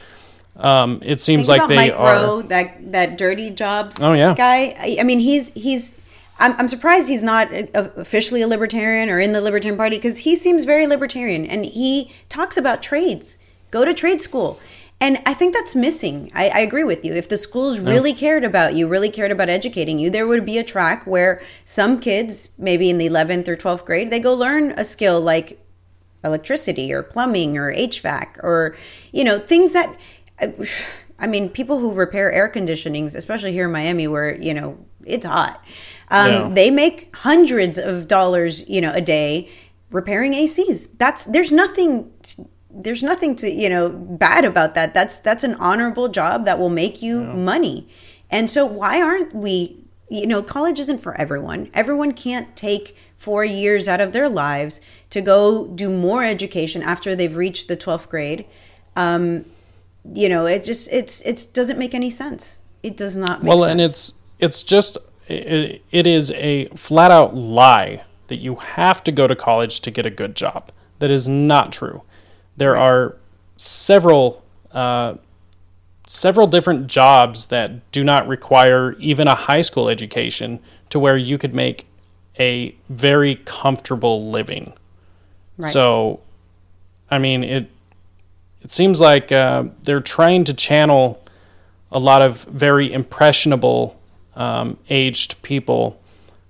Um, it seems Think like about they Mike are Rowe, that that dirty jobs oh, yeah. guy. I, I mean, he's he's. I'm, I'm surprised he's not officially a libertarian or in the Libertarian Party, because he seems very libertarian and he talks about trades. Go to trade school. And I think that's missing. I, I agree with you. If the schools really yeah. cared about you, really cared about educating you, there would be a track where some kids, maybe in the eleventh or twelfth grade, they go learn a skill like electricity or plumbing or H V A C or, you know, things that, I mean, people who repair air conditionings, especially here in Miami where, you know, it's hot, um, yeah. they make hundreds of dollars, you know, a day repairing A Cs. That's, there's nothing... T- There's nothing to, you know, bad about that. That's that's an honorable job that will make you yeah. money. And so why aren't we, you know, college isn't for everyone. Everyone can't take four years out of their lives to go do more education after they've reached the twelfth grade. Um, you know, it just, it's, it doesn't make any sense. It does not make well, sense. Well, and it's, it's just, it, it is a flat out lie that you have to go to college to get a good job. That is not true. There are several uh, several different jobs that do not require even a high school education, to where you could make a very comfortable living. Right. So, I mean, it it seems like uh, they're trying to channel a lot of very impressionable um, aged people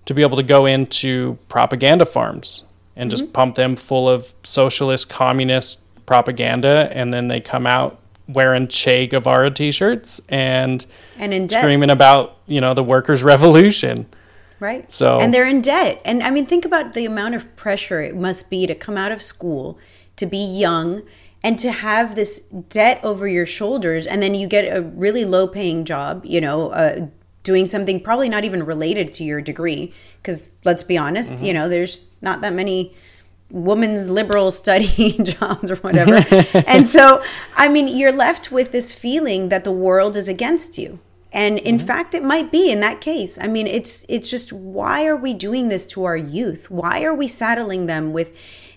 to be able to go into propaganda farms and mm-hmm. just pump them full of socialist, communist propaganda, and then they come out wearing Che Guevara t-shirts and, and in debt. Screaming about, you know, the workers' revolution. Right. So and they're in debt. And I mean, think about the amount of pressure it must be to come out of school, to be young, and to have this debt over your shoulders, and then you get a really low-paying job, you know, uh, doing something probably not even related to your degree, because let's be honest, mm-hmm. you know, there's not that many women's liberal study jobs or whatever. And so, I mean, you're left with this feeling that the world is against you. And in mm-hmm. fact, it might be in that case. I mean, it's it's just, why are we doing this to our youth? Why are we saddling them with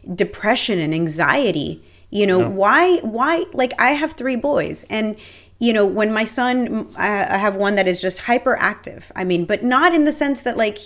depression and anxiety? You know, no. why, why, like I have three boys, and you know, when my son, I have one that is just hyperactive. I mean, but not in the sense that like,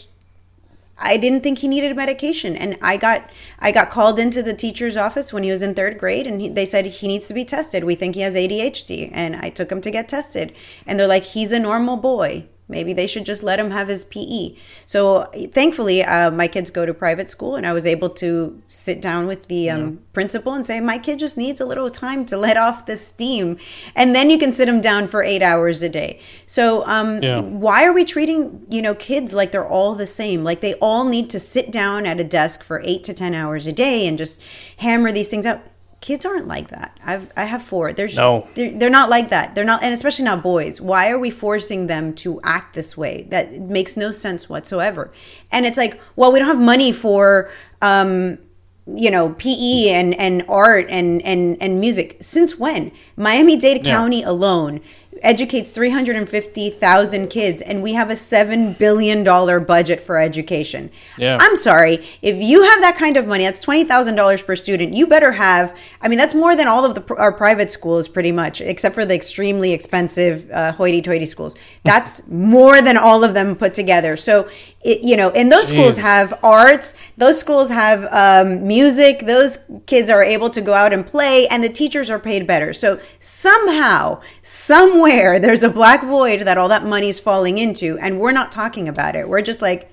I didn't think he needed medication, and I got I got called into the teacher's office when he was in third grade, and he, they said he needs to be tested. We think he has A D H D, and I took him to get tested, and they're like, he's a normal boy. Maybe they should just let him have his P E. So thankfully, uh, my kids go to private school, and I was able to sit down with the um, yeah. principal and say, my kid just needs a little time to let off the steam, and then you can sit him down for eight hours a day. So um, yeah. why are we treating, you know, kids like they're all the same, like they all need to sit down at a desk for eight to ten hours a day and just hammer these things out? Kids aren't like that. I've, I have four. There's, no. They're, they're not like that. They're not, and especially not boys. Why are we forcing them to act this way? That makes no sense whatsoever. And it's like, well, we don't have money for, um, you know, P E and, and art and, and, and music. Since when? Miami Dade yeah. County alone educates three hundred fifty thousand kids, and we have a seven billion dollars budget for education. Yeah. I'm sorry, if you have that kind of money, that's twenty thousand dollars per student, you better have, I mean, that's more than all of the our private schools pretty much, except for the extremely expensive uh, hoity-toity schools. That's more than all of them put together. So, it, you know, and those Jeez. schools have arts, those schools have um, music, those kids are able to go out and play, and the teachers are paid better. So somehow, somewhere, there's a black void that all that money's falling into, and we're not talking about it. We're just like,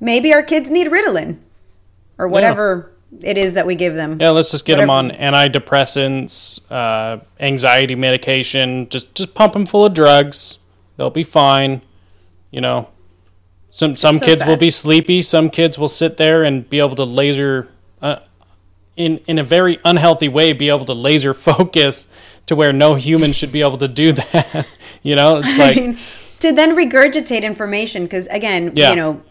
maybe our kids need Ritalin or whatever yeah. it is that we give them. Yeah, let's just get whatever. them on antidepressants, uh, anxiety medication. Just just pump them full of drugs. They'll be fine. You know, some some so kids sad. will be sleepy. Some kids will sit there and be able to laser uh, in in a very unhealthy way. Be able to laser focus. To where no human should be able to do that. You know, it's like... I mean, to then regurgitate information, because again, yeah, you know,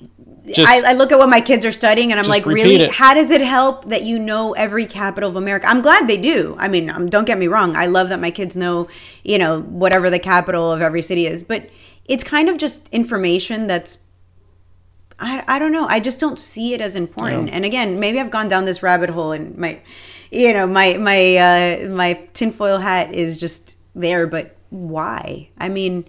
just, I, I look at what my kids are studying and I'm like, really, it. how does it help that you know every capital of America? I'm glad they do. I mean, um, don't get me wrong. I love that my kids know, you know, whatever the capital of every city is. But it's kind of just information that's I, I don't know. I just don't see it as important. Yeah. And again, maybe I've gone down this rabbit hole, and my, you know, my my uh, my tinfoil hat is just there. But why? I mean,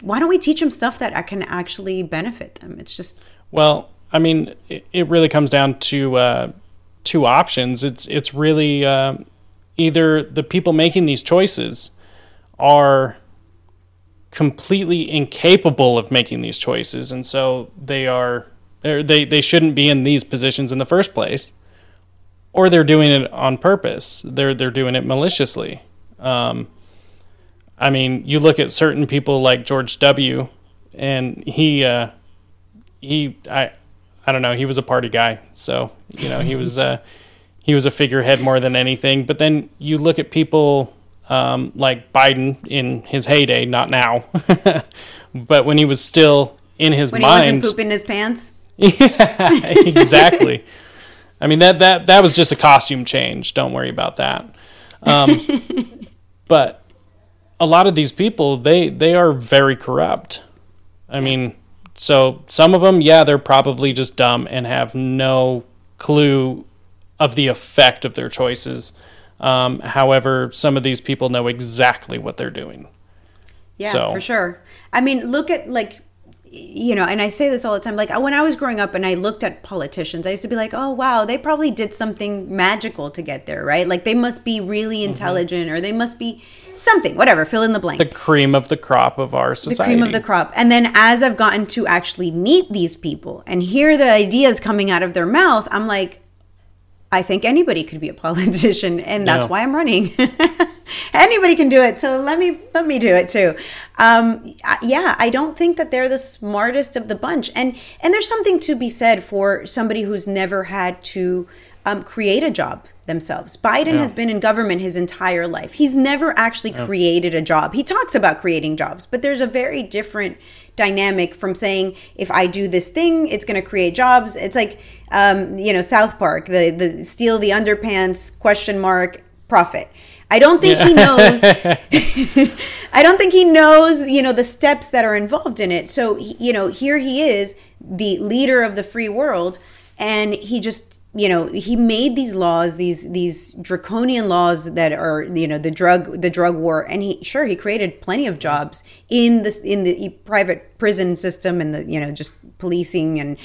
why don't we teach them stuff that can actually benefit them? It's just well, I mean, it, it really comes down to uh, two options. It's it's really uh, either the people making these choices are completely incapable of making these choices, and so they are they they shouldn't be in these positions in the first place, or they're doing it on purpose. They're they're doing it maliciously. Um, I mean, you look at certain people like George W., and he uh, he I I don't know. He was a party guy, so you know he was uh, he was a figurehead more than anything. But then you look at people. Um, like Biden in his heyday, not now, but when he was still in his when mind, when he wasn't pooping his pants. Yeah, exactly. I mean that that that was just a costume change. Don't worry about that. Um, but a lot of these people, they they are very corrupt. I mean, so some of them, yeah, they're probably just dumb and have no clue of the effect of their choices. Um, however, some of these people know exactly what they're doing. Yeah, so. For sure. I mean, look at like, you know, and I say this all the time, like when I was growing up and I looked at politicians, I used to be like, oh, wow, they probably did something magical to get there, right? Like they must be really intelligent mm-hmm. or they must be something, whatever, fill in the blank. The cream of the crop of our society. The cream of the crop. And then as I've gotten to actually meet these people and hear the ideas coming out of their mouth, I'm like, I think anybody could be a politician, and that's no. why I'm running. Anybody can do it, so let me let me do it too. Um, yeah, I don't think that they're the smartest of the bunch, and and there's something to be said for somebody who's never had to um, create a job themselves. Biden yeah. has been in government his entire life. He's never actually yeah. created a job. He talks about creating jobs, but there's a very different dynamic from saying, if I do this thing, it's going to create jobs. It's like, um, you know, South Park, the, the steal the underpants, question mark, profit. I don't think yeah. he knows. I don't think he knows, you know, the steps that are involved in it. So, you know, here he is, the leader of the free world, and he just, you know, he made these laws, these these draconian laws that are, you know, the drug the drug war, and he sure he created plenty of jobs in the in the private prison system and the, you know, just policing and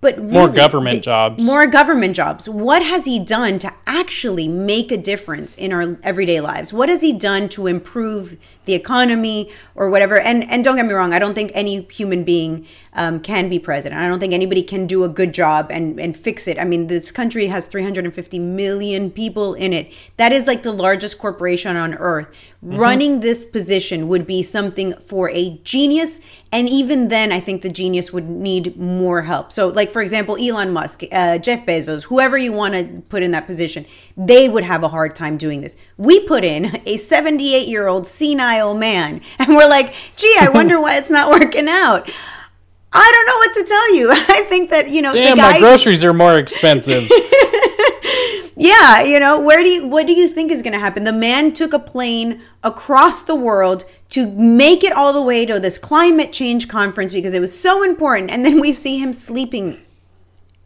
but really, more government the, jobs. More government jobs. What has he done to actually make a difference in our everyday lives? What has he done to improve the economy or whatever? And and don't get me wrong, I don't think any human being um, can be president. I don't think anybody can do a good job and, and fix it. I mean, this country has three hundred fifty million people in it. That is like the largest corporation on earth. Mm-hmm. Running this position would be something for a genius. And even then, I think the genius would need more help. So like, for example, Elon Musk, uh, Jeff Bezos, whoever you want to put in that position, they would have a hard time doing this. We put in a seventy-eight-year-old senile man, and we're like, gee, I wonder why it's not working out. I don't know what to tell you. I think that, you know, damn, the guy, my groceries are more expensive. Yeah, you know, where do you, what do you think is going to happen? The man took a plane across the world to make it all the way to this climate change conference because it was so important, and then we see him sleeping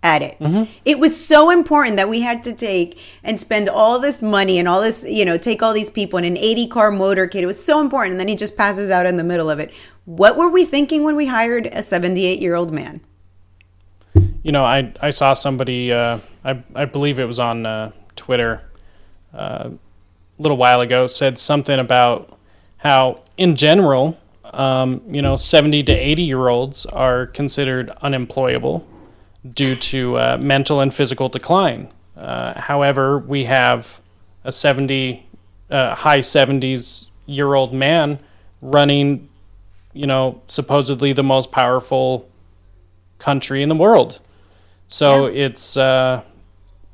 at it. Mm-hmm. It was so important that we had to take and spend all this money and all this, you know, take all these people in an eighty car motorcade. It was so important. And then he just passes out in the middle of it. What were we thinking when we hired a seventy-eight year old man? You know, I, I saw somebody, uh, I, I believe it was on uh, Twitter uh, a little while ago, said something about how in general, um, you know, seventy to eighty year olds are considered unemployable due to uh, mental and physical decline. Uh, however, we have a seventy, uh, high seventies year old man running, you know, supposedly the most powerful country in the world. So yeah. it's uh,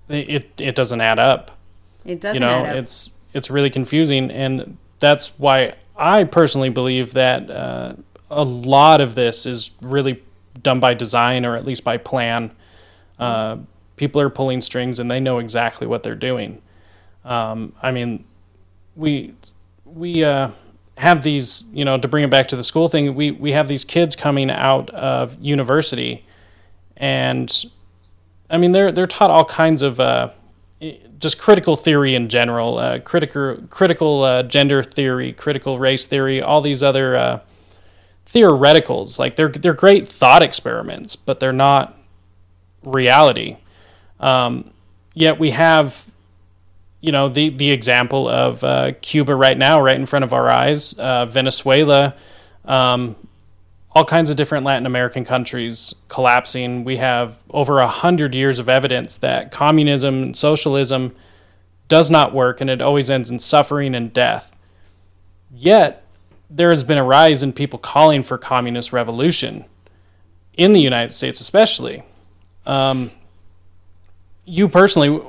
it it doesn't add up. It doesn't. You know, add up. it's it's really confusing, and that's why I personally believe that uh, a lot of this is really done by design, or at least by plan. Uh, people are pulling strings, and they know exactly what they're doing. Um, I mean, we we uh, have these, you know, to bring it back to the school thing. We we have these kids coming out of university And I mean, they're they're taught all kinds of uh, just critical theory in general, uh, critical critical uh, gender theory, critical race theory, all these other uh, theoreticals. Like they're they're great thought experiments, but they're not reality. Um, yet we have, you know, the the example of uh, Cuba right now, right in front of our eyes, uh, Venezuela. Um, all kinds of different Latin American countries collapsing. We have over a hundred years of evidence that communism and socialism does not work, and it always ends in suffering and death. Yet, there has been a rise in people calling for communist revolution, in the United States especially. Um, you personally,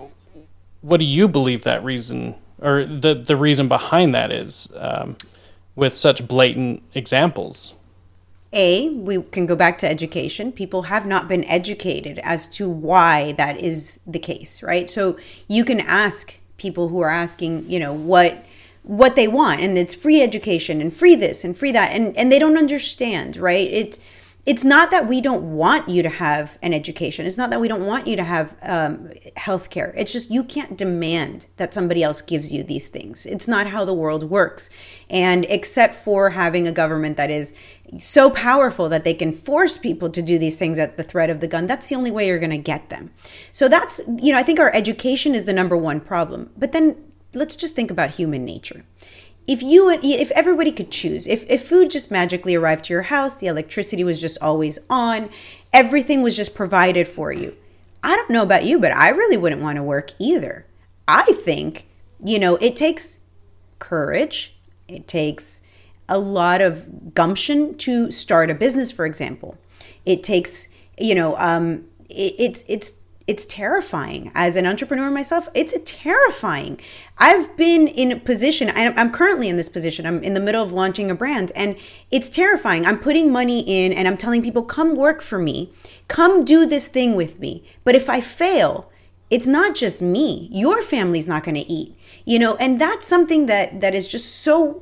what do you believe that reason, or the, the reason behind that is, um, with such blatant examples? A, we can go back to education. People have not been educated as to why that is the case, right? So you can ask people who are asking, you know, what what they want, and it's free education and free this and free that, and, and they don't understand, right? It's it's not that we don't want you to have an education. It's not that we don't want you to have um, healthcare. It's just you can't demand that somebody else gives you these things. It's not how the world works. And except for having a government that is so powerful that they can force people to do these things at the threat of the gun, that's the only way you're going to get them. So that's, you know, I think our education is the number one problem. But then let's just think about human nature. If you, if everybody could choose, if, if food just magically arrived to your house, the electricity was just always on, everything was just provided for you. I don't know about you, but I really wouldn't want to work either. I think, you know, it takes courage. It takes a lot of gumption to start a business, for example. It takes, you know, um, it, it's, it's, It's terrifying. As an entrepreneur myself, it's terrifying. I've been in a position, I'm currently in this position, I'm in the middle of launching a brand, and it's terrifying. I'm putting money in and I'm telling people, come work for me, come do this thing with me. But if I fail, it's not just me, your family's not going to eat, you know, and that's something that that is just so...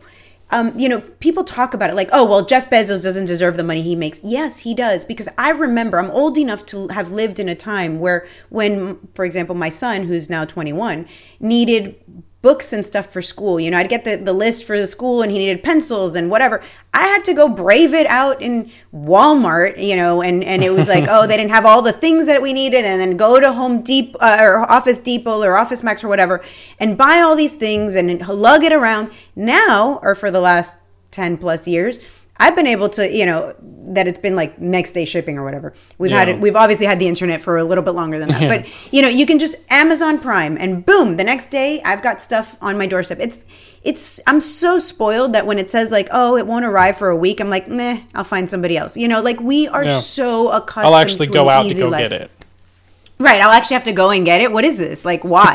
Um, you know, people talk about it like, oh, well, Jeff Bezos doesn't deserve the money he makes. Yes, he does, because I remember, I'm old enough to have lived in a time where when, for example, my son, who's now twenty-one, needed books and stuff for school. You know, I'd get the, the list for the school and he needed pencils and whatever. I had to go brave it out in Walmart, you know, and, and it was like, oh, they didn't have all the things that we needed, and then go to Home Depot uh, or Office Depot or Office Max or whatever and buy all these things and lug it around. Now, or for the last ten plus years, I've been able to, you know, that it's been like next day shipping or whatever. We've yeah. had it, we've obviously had the internet for a little bit longer than that. Yeah. But, you know, you can just Amazon Prime and boom, the next day I've got stuff on my doorstep. It's, it's, I'm so spoiled that when it says like, oh, it won't arrive for a week, I'm like, meh, I'll find somebody else. You know, like we are yeah. so accustomed to I'll actually to go out to go life. Get it. Right, I'll actually have to go and get it. What is this? Like, why?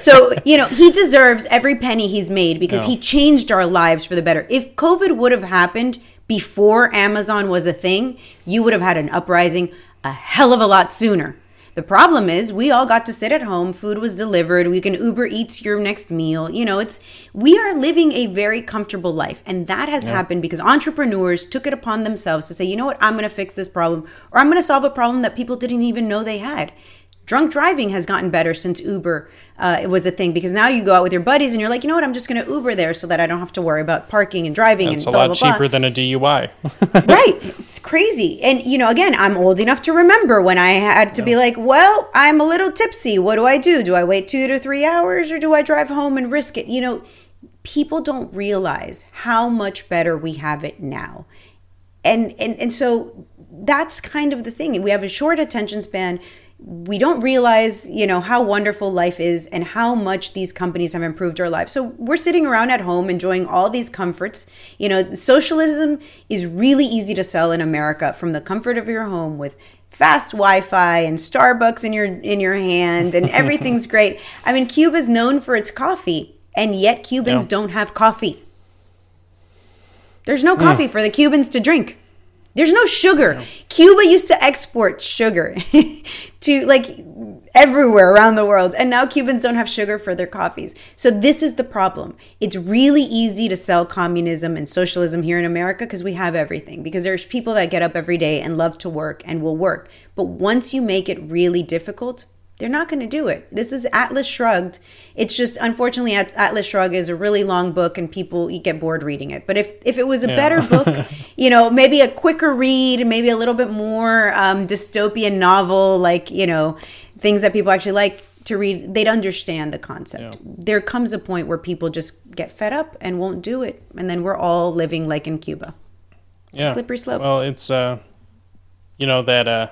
So, you know, he deserves every penny he's made because no. he changed our lives for the better. If COVID would have happened before Amazon was a thing, you would have had an uprising a hell of a lot sooner. The problem is we all got to sit at home, food was delivered, we can Uber Eats your next meal. You know, it's we are living a very comfortable life, and that has yeah. happened because entrepreneurs took it upon themselves to say, you know what, I'm going to fix this problem, or I'm going to solve a problem that people didn't even know they had. Drunk driving has gotten better since Uber uh, it was a thing, because now you go out with your buddies and you're like, you know what, I'm just going to Uber there so that I don't have to worry about parking and driving. That's and blah, a lot blah, cheaper blah. Than a D U I. Right. It's crazy. And, you know, again, I'm old enough to remember when I had to yeah. be like, well, I'm a little tipsy. What do I do? Do I wait two to three hours or do I drive home and risk it? You know, people don't realize how much better we have it now. And, and, and so that's kind of the thing. We have a short attention span. We don't realize, you know, how wonderful life is and how much these companies have improved our lives. So we're sitting around at home enjoying all these comforts. You know, socialism is really easy to sell in America from the comfort of your home with fast Wi-Fi and Starbucks in your in your hand, and everything's great. I mean, Cuba's known for its coffee, and yet Cubans yeah. don't have coffee. There's no coffee mm. for the Cubans to drink. There's no sugar. Yeah. Cuba used to export sugar to, like, everywhere around the world. And now Cubans don't have sugar for their coffees. So this is the problem. It's really easy to sell communism and socialism here in America because we have everything, because there's people that get up every day and love to work and will work. But once you make it really difficult, they're not going to do it. This is Atlas Shrugged. It's just, unfortunately, Atlas Shrugged is a really long book and people you get bored reading it. But if, if it was a yeah. better book, you know, maybe a quicker read, maybe a little bit more um, dystopian novel, like, you know, things that people actually like to read, they'd understand the concept. Yeah. There comes a point where people just get fed up and won't do it. And then we're all living like in Cuba. It's yeah. a slippery slope. Well, it's, uh, you know, that... Uh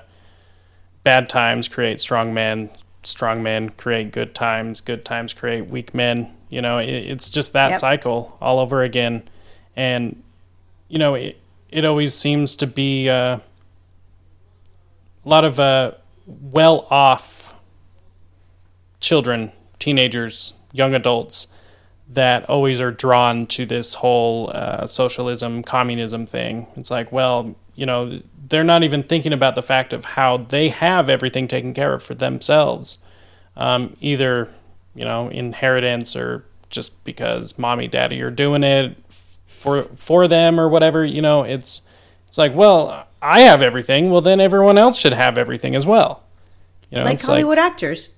bad times create strong men, strong men create good times, good times create weak men. You know, it, it's just that yep. cycle all over again. And, you know, it, it always seems to be uh, a lot of uh, well-off children, teenagers, young adults that always are drawn to this whole uh, socialism, communism thing. It's like, well, you know, they're not even thinking about the fact of how they have everything taken care of for themselves, um, either, you know, inheritance or just because mommy, daddy are doing it for for them or whatever. You know, it's it's like, well, I have everything. Well, then everyone else should have everything as well. You know, like Hollywood like, actors.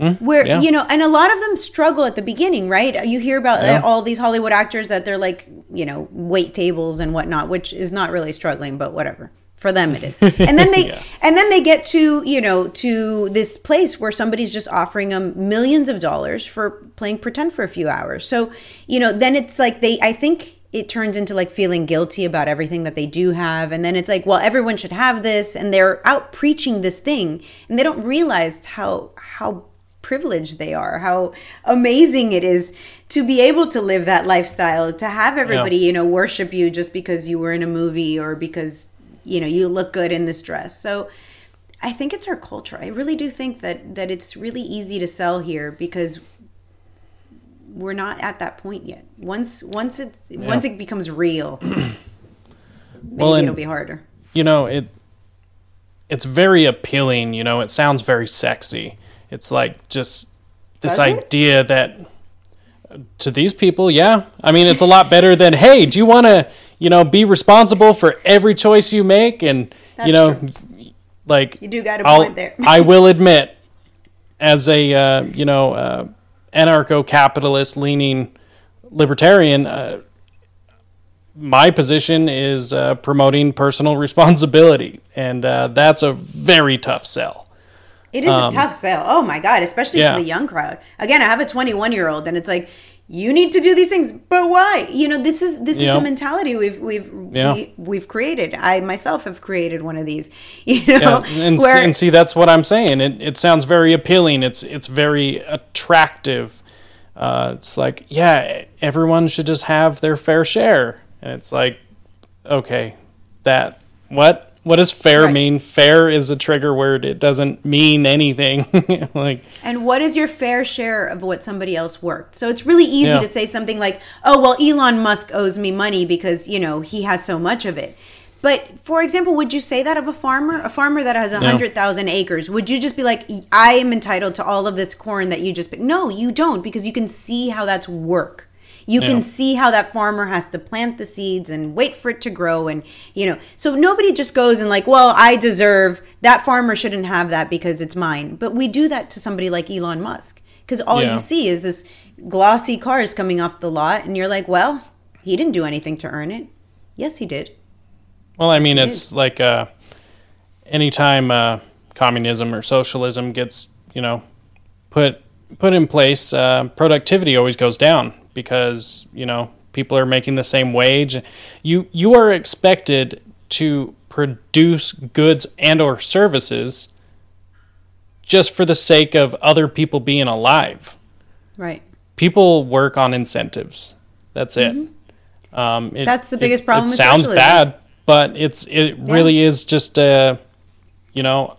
Mm-hmm. Where, yeah. you know, and a lot of them struggle at the beginning, right? You hear about yeah. all these Hollywood actors that they're like, you know, wait tables and whatnot, which is not really struggling, but whatever. For them it is. And then they yeah. and then they get to, you know, to this place where somebody's just offering them millions of dollars for playing pretend for a few hours. So, you know, then it's like they, I think it turns into like feeling guilty about everything that they do have. And then it's like, well, everyone should have this. And they're out preaching this thing. And they don't realize how how privileged they are, how amazing it is to be able to live that lifestyle, to have everybody, yeah. you know, worship you just because you were in a movie or because... you know, you look good in this dress. So I think it's our culture. I really do think that that it's really easy to sell here because we're not at that point yet. Once once it yeah. once it becomes real, maybe well, and, it'll be harder. You know, it it's very appealing. You know, it sounds very sexy. It's like just this Does idea it? that to these people, yeah. I mean, it's a lot better than, hey, do you want to... you know, be responsible for every choice you make. And, That's you know, true. like, you do got a point there. I will admit, as a, uh, you know, uh, anarcho-capitalist leaning libertarian, uh, my position is uh, promoting personal responsibility. And uh, that's a very tough sell. It is um, a tough sell. Oh, my God, especially yeah. to the young crowd. Again, I have a twenty-one-year-old, and it's like, you need to do these things, but why? You know, this is this yeah. is the mentality we've we've yeah. we, we've created. I myself have created one of these. You know, yeah. and, where... and see, that's what I'm saying. It it sounds very appealing. It's it's very attractive. Uh, it's like, yeah, everyone should just have their fair share. And it's like, okay, that what what does fair right. mean? Fair is a trigger word. It doesn't mean anything. Like, and what is your fair share of what somebody else worked? So it's really easy yeah. to say something like, oh, well, Elon Musk owes me money because, you know, he has so much of it. But, for example, would you say that of a farmer? A farmer that has one hundred thousand yeah. acres, would you just be like, I am entitled to all of this corn that you just picked? No, you don't, because you can see how that's work. You yeah. can see how that farmer has to plant the seeds and wait for it to grow. And, you know, so nobody just goes and like, well, I deserve that, farmer shouldn't have that because it's mine. But we do that to somebody like Elon Musk because all yeah. you see is this glossy cars coming off the lot. And you're like, well, he didn't do anything to earn it. Yes, he did. Well, I mean, it's like uh, anytime uh, communism or socialism gets, you know, put put in place, uh, productivity always goes down. Because, you know, people are making the same wage. You you are expected to produce goods and or services just for the sake of other people being alive. Right. People work on incentives. That's it. Mm-hmm. Um, it That's the biggest it, problem. It with sounds socialism. bad, but it's it yeah. really is just a, you know,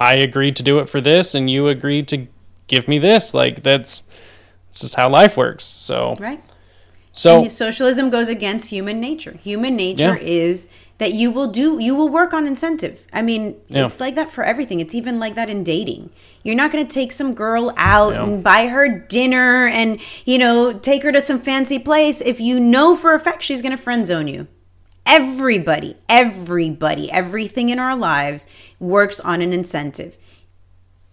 I agreed to do it for this, and you agreed to give me this. Like that's. This is how life works. So, right. So and socialism goes against human nature. Human nature yeah. is that you will do, you will work on incentive. I mean, yeah. it's like that for everything. It's even like that in dating. You're not going to take some girl out yeah. and buy her dinner and, you know, take her to some fancy place if you know for a fact she's going to friend zone you. Everybody, everybody, everything in our lives works on an incentive.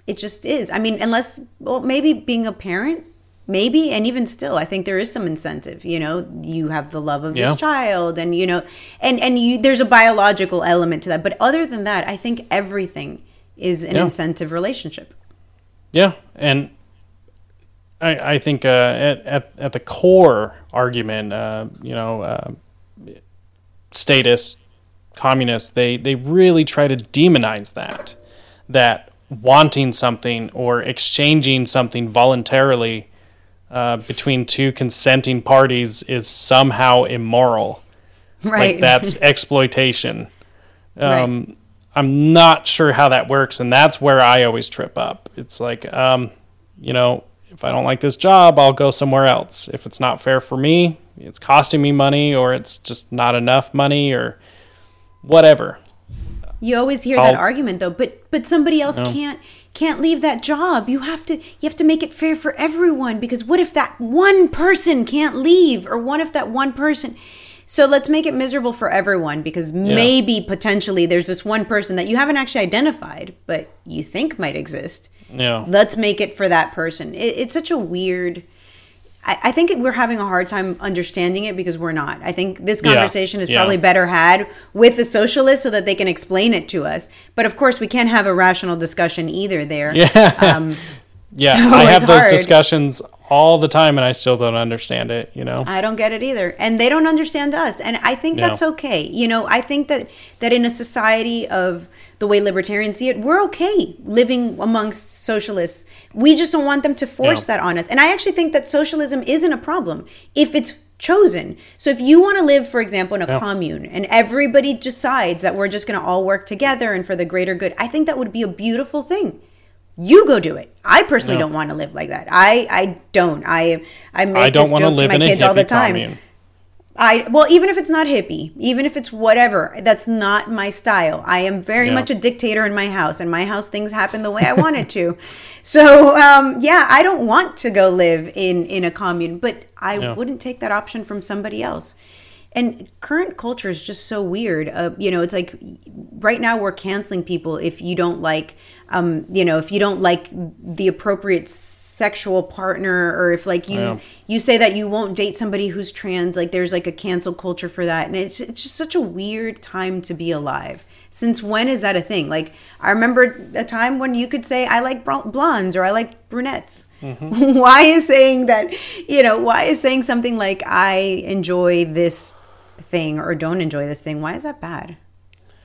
It just is. I mean, unless, well, maybe being a parent, maybe, and even still, I think there is some incentive. You know, you have the love of yeah. this child, and you know, and and you, there's a biological element to that. But other than that, I think everything is an yeah. incentive relationship. Yeah, and I I think uh, at at at the core argument, uh, you know, uh, statists, communists, they they really try to demonize that that wanting something or exchanging something voluntarily. Uh, between two consenting parties is somehow immoral. Right. Like that's exploitation. Um, right. I'm not sure how that works, and that's where I always trip up. It's like, um, you know, if I don't like this job, I'll go somewhere else. If it's not fair for me, it's costing me money, or it's just not enough money, or whatever. You always hear I'll, that argument, though, but but somebody else you know, can't. Can't leave that job. You have to you have to make it fair for everyone, because what if that one person can't leave, or what if that one person, so let's make it miserable for everyone, because yeah. maybe potentially there's this one person that you haven't actually identified but you think might exist. Yeah. Let's make it for that person. It, it's such a weird, I, I think we're having a hard time understanding it because we're not. I think this conversation yeah. is yeah. probably better had with the socialists so that they can explain it to us. But of course, we can't have a rational discussion either there. Yeah, um, yeah. So I have those hard. discussions all the time, and I still don't understand it, you know? I don't get it either. And they don't understand us. And I think that's no. okay. You know, I think that, that in a society of the way libertarians see it, we're okay living amongst socialists. We just don't want them to force no. that on us. And I actually think that socialism isn't a problem if it's chosen. So if you want to live, for example, in a no. commune, and everybody decides that we're just going to all work together and for the greater good, I think that would be a beautiful thing. You go do it. I personally no. don't want to live like that. I, I don't. I I make I don't this joke to my kids all the time. Commune. I well, even if it's not hippie, even if it's whatever, that's not my style. I am very yeah. much a dictator in my house. In my house, things happen the way I want it to. So um, yeah, I don't want to go live in, in a commune, but I yeah. wouldn't take that option from somebody else. And current culture is just so weird. Uh, you know, it's like right now we're canceling people if you don't like, um, you know, if you don't like the appropriate sexual partner, or if like you yeah. you say that you won't date somebody who's trans. Like there's like a cancel culture for that, and it's it's just such a weird time to be alive. Since when is that a thing? Like I remember a time when you could say I like blondes or I like brunettes. Mm-hmm. Why is saying that? You know, why is saying something like I enjoy this thing or don't enjoy this thing, why is that bad?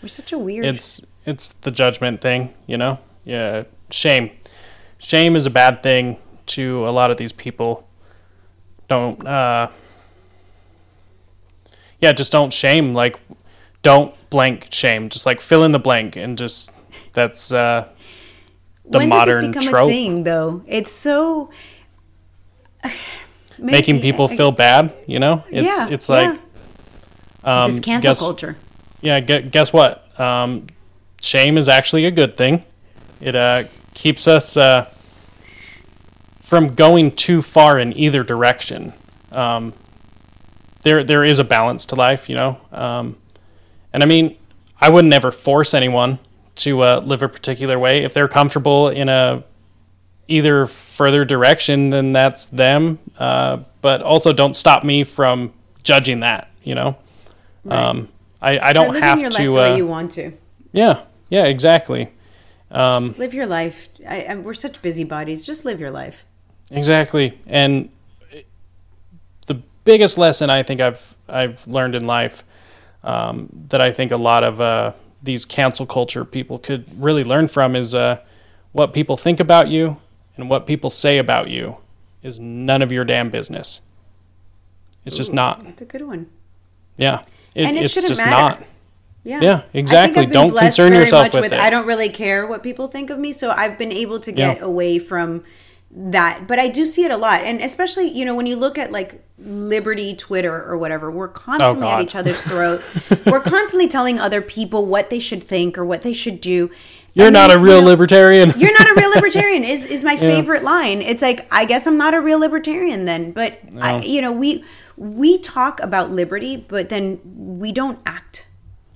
We're such a weird it's it's the judgment thing, you know. Yeah, shame shame is a bad thing to a lot of these people. Don't uh yeah just don't shame, like don't blank shame, just like fill in the blank, and just that's uh the when modern did this become trope a thing, though. It's so maybe, making people feel bad, you know. It's yeah, it's like yeah. Um, this cancel guess, culture. Yeah, guess what? Um, shame is actually a good thing. It uh, keeps us uh, from going too far in either direction. Um, there, there is a balance to life, you know. Um, and I mean, I would never force anyone to uh, live a particular way. If they're comfortable in a either further direction, then that's them. Uh, but also, don't stop me from judging that, you know. Right. Um, I, I don't have your life to, uh, the way you want to. Yeah. Yeah, exactly. Um, just live your life. I, I, we're such busybodies. Just live your life. Exactly. And the biggest lesson I think I've, I've learned in life, um, that I think a lot of, uh, these cancel culture people could really learn from is, uh, what people think about you and what people say about you is none of your damn business. It's Ooh, just not. That's a good one. Yeah. It, and it it's shouldn't just matter. Not. Yeah, yeah, exactly. Don't concern yourself with, with it. I don't really care what people think of me, so I've been able to get yeah. away from that. But I do see it a lot. And especially, you know, when you look at like Liberty Twitter or whatever, we're constantly oh at each other's throat. We're constantly telling other people what they should think or what they should do. You're and not then, a real you know, libertarian. You're not a real libertarian is, is my favorite yeah. line. It's like, I guess I'm not a real libertarian then. But, no. I, you know, we we talk about liberty, but then we don't act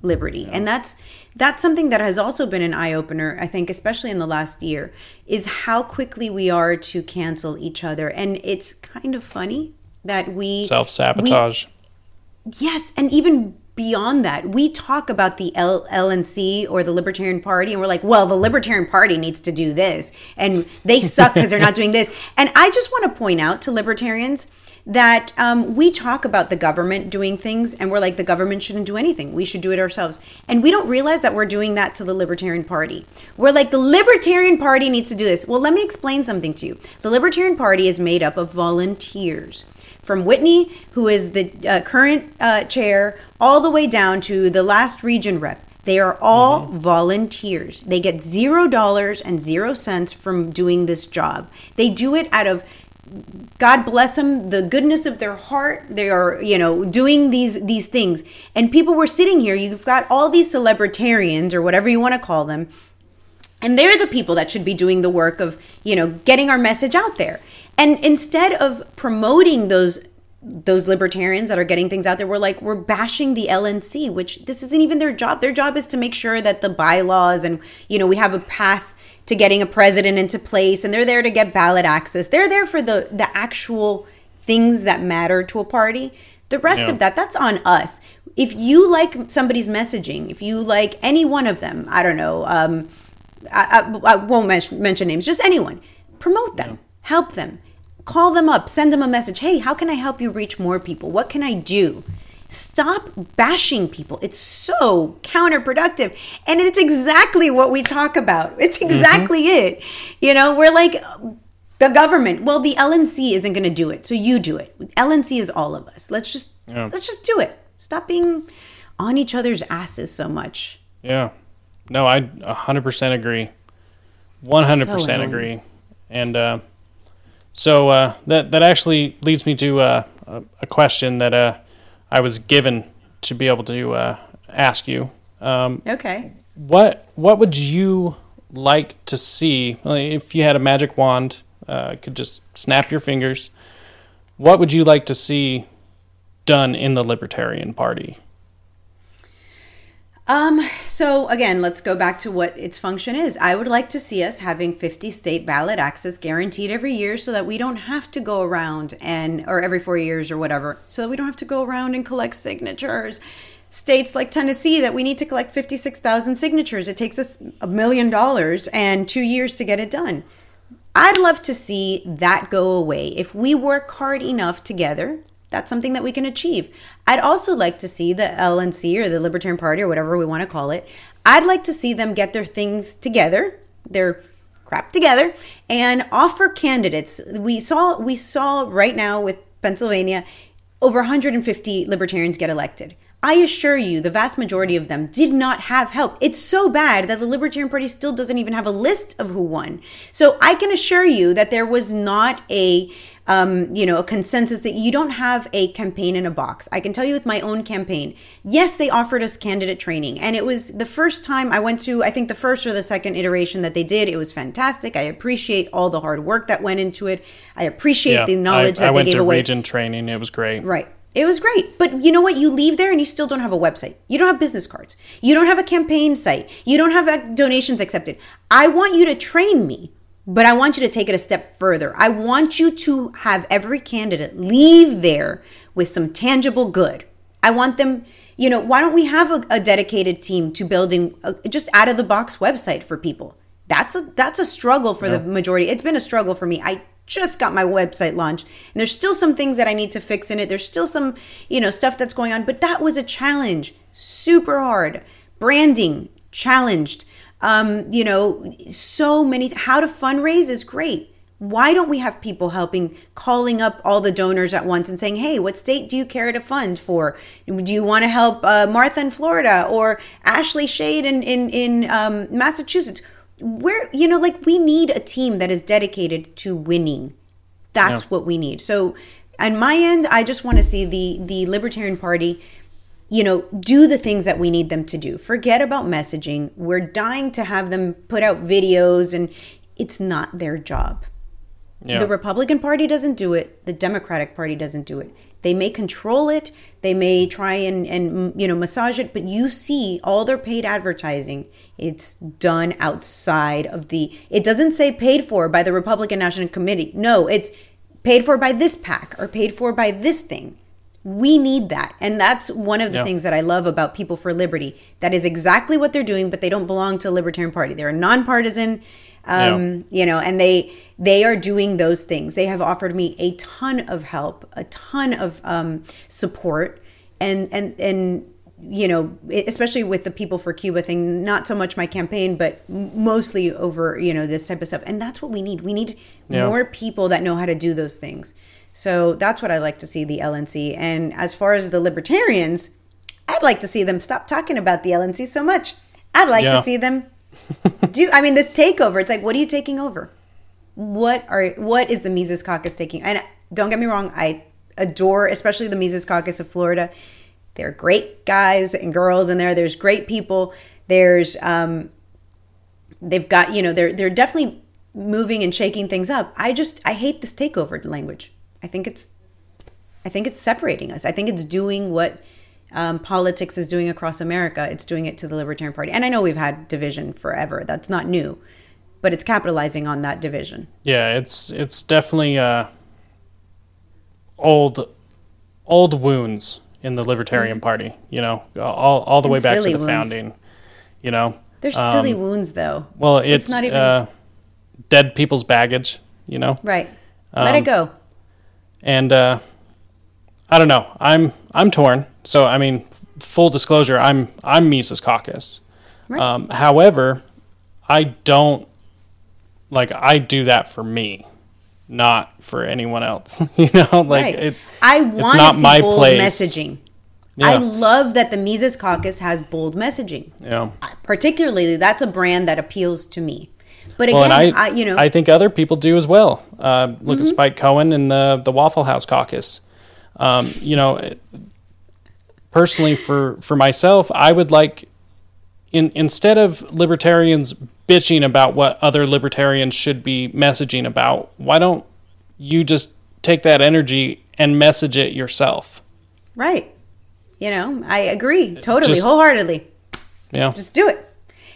liberty. Yeah. And that's that's something that has also been an eye-opener, I think, especially in the last year, is how quickly we are to cancel each other. And it's kind of funny that we... Self-sabotage. We, yes, and even... Beyond that, we talk about the L- LNC or the Libertarian Party, and we're like, well, the Libertarian Party needs to do this, and they suck because they're not doing this. And I just want to point out to libertarians that um, we talk about the government doing things, and we're like, the government shouldn't do anything. We should do it ourselves. And we don't realize that we're doing that to the Libertarian Party. We're like, the Libertarian Party needs to do this. Well, let me explain something to you. The Libertarian Party is made up of volunteers. From Whitney, who is the uh, current uh, chair, all the way down to the last region rep. They are all mm-hmm. volunteers. They get zero dollars and zero cents from doing this job. They do it out of, God bless them, the goodness of their heart. They are, you know, doing these these things. And people were sitting here. You've got all these celebritarians or whatever you want to call them. And they're the people that should be doing the work of, you know, getting our message out there. And instead of promoting those those libertarians that are getting things out there, we're like, we're bashing the L N C, which this isn't even their job. Their job is to make sure that the bylaws and, you know, we have a path to getting a president into place, and they're there to get ballot access. They're there for the, the actual things that matter to a party. The rest yeah. of that, that's on us. If you like somebody's messaging, if you like any one of them, I don't know, um, I, I, I won't mention names, just anyone, promote them, yeah. help them. Call them up, send them a message. Hey, how can I help you reach more people? What can I do? Stop bashing people. It's so counterproductive. And it's exactly what we talk about. It's exactly mm-hmm. it. You know, we're like, the government. Well, the L N C isn't going to do it. So you do it. L N C is all of us. Let's just yeah. let's just do it. Stop being on each other's asses so much. Yeah. No, I one hundred percent agree. one hundred percent so agree. And, uh, So uh, that that actually leads me to uh, a question that uh, I was given to be able to uh, ask you. Um, okay. What what would you like to see, like, if you had a magic wand, uh, could just snap your fingers? What would you like to see done in the Libertarian Party? Um, so again, let's go back to what its function is. I would like to see us having fifty state ballot access guaranteed every year so that we don't have to go around and, or every four years or whatever, so that we don't have to go around and collect signatures. States like Tennessee that we need to collect fifty-six thousand signatures. It takes us a million dollars and two years to get it done. I'd love to see that go away. If we work hard enough together, that's something that we can achieve. I'd also like to see the L N C or the Libertarian Party or whatever we want to call it. I'd like to see them get their things together, their crap together, and offer candidates. We saw we saw right now with Pennsylvania, over one hundred fifty libertarians get elected. I assure you, the vast majority of them did not have help. It's so bad that the Libertarian Party still doesn't even have a list of who won. So I can assure you that there was not a... Um, you know, a consensus that you don't have a campaign in a box. I can tell you with my own campaign, yes, they offered us candidate training. And it was the first time I went to, I think the first or the second iteration that they did. It was fantastic. I appreciate all the hard work that went into it. I appreciate yeah, the knowledge I, that I they gave away. I went to region training. It was great. Right. It was great. But you know what? You leave there and you still don't have a website. You don't have business cards. You don't have a campaign site. You don't have donations accepted. I want you to train me. But I want you to take it a step further. I want you to have every candidate leave there with some tangible good. I want them, you know, why don't we have a, a dedicated team to building a just out of the box website for people? That's a that's a struggle for yeah. the majority. It's been a struggle for me. I just got my website launched, and there's still some things that I need to fix in it. There's still some, you know, stuff that's going on, but that was a challenge. Super hard. Branding challenged. Um, you know, so many, th- how to fundraise is great. Why don't we have people helping, calling up all the donors at once and saying, hey, what state do you care to fund for? Do you want to help uh, Martha in Florida or Ashley Shade in, in, in um, Massachusetts? we're, you know, like we need a team that is dedicated to winning. That's yeah. what we need. So on my end, I just want to see the the Libertarian Party, you know, do the things that we need them to do. Forget about messaging. We're dying to have them put out videos, and it's not their job. Yeah. The Republican Party doesn't do it. The Democratic Party doesn't do it. They may control it. They may try and, and you know, massage it. But you see all their paid advertising. It's done outside of the... It doesn't say paid for by the Republican National Committee. No, it's paid for by this PAC or paid for by this thing. We need that. And that's one of the yeah. things that I love about People for Liberty. That is exactly what they're doing, but they don't belong to the Libertarian Party. They're a nonpartisan... Um, yeah. You know, and they they are doing those things. They have offered me a ton of help, a ton of um, support, and and and you know, especially with the People for Cuba thing. Not so much my campaign, but mostly over you know this type of stuff. And that's what we need. We need yeah. more people that know how to do those things. So that's what I like to see the L N C. And as far as the libertarians, I'd like to see them stop talking about the L N C so much. I'd like yeah. to see them. Do I mean this takeover? It's like, what are you taking over? What are what is the Mises Caucus taking? And don't get me wrong, I adore, especially the Mises Caucus of Florida. They're great guys and girls in there. There's great people. There's um, they've got you know they're they're definitely moving and shaking things up. I just I hate this takeover language. I think it's I think it's separating us. I think it's doing what. Um, politics is doing across America. It's doing it to the Libertarian Party. And I know we've had division forever. That's not new, but it's capitalizing on that division. Yeah, it's it's definitely uh, old old wounds in the Libertarian Party, you know, all all the and way back to the wounds. Founding, you know. They're um, silly wounds, though. Well, it's, it's not even... uh, dead people's baggage, you know. Right. Um, Let it go. And uh, I don't know. I'm I'm torn. So, I mean, full disclosure, I'm I'm Mises Caucus. Right. Um, however, I don't, like, I do that for me, not for anyone else. you know, like, right. it's, I want it's not my bold place. Messaging. Yeah. I love that the Mises Caucus has bold messaging. Yeah. I, particularly, that's a brand that appeals to me. But again, well, I, I, you know. I think other people do as well. Uh, look mm-hmm. at Spike Cohen and the, the Waffle House Caucus. Um, you know... It, Personally, for, for myself, I would like, in instead of libertarians bitching about what other libertarians should be messaging about, why don't you just take that energy and message it yourself? Right. You know, I agree totally, just, wholeheartedly. Yeah. Just do it.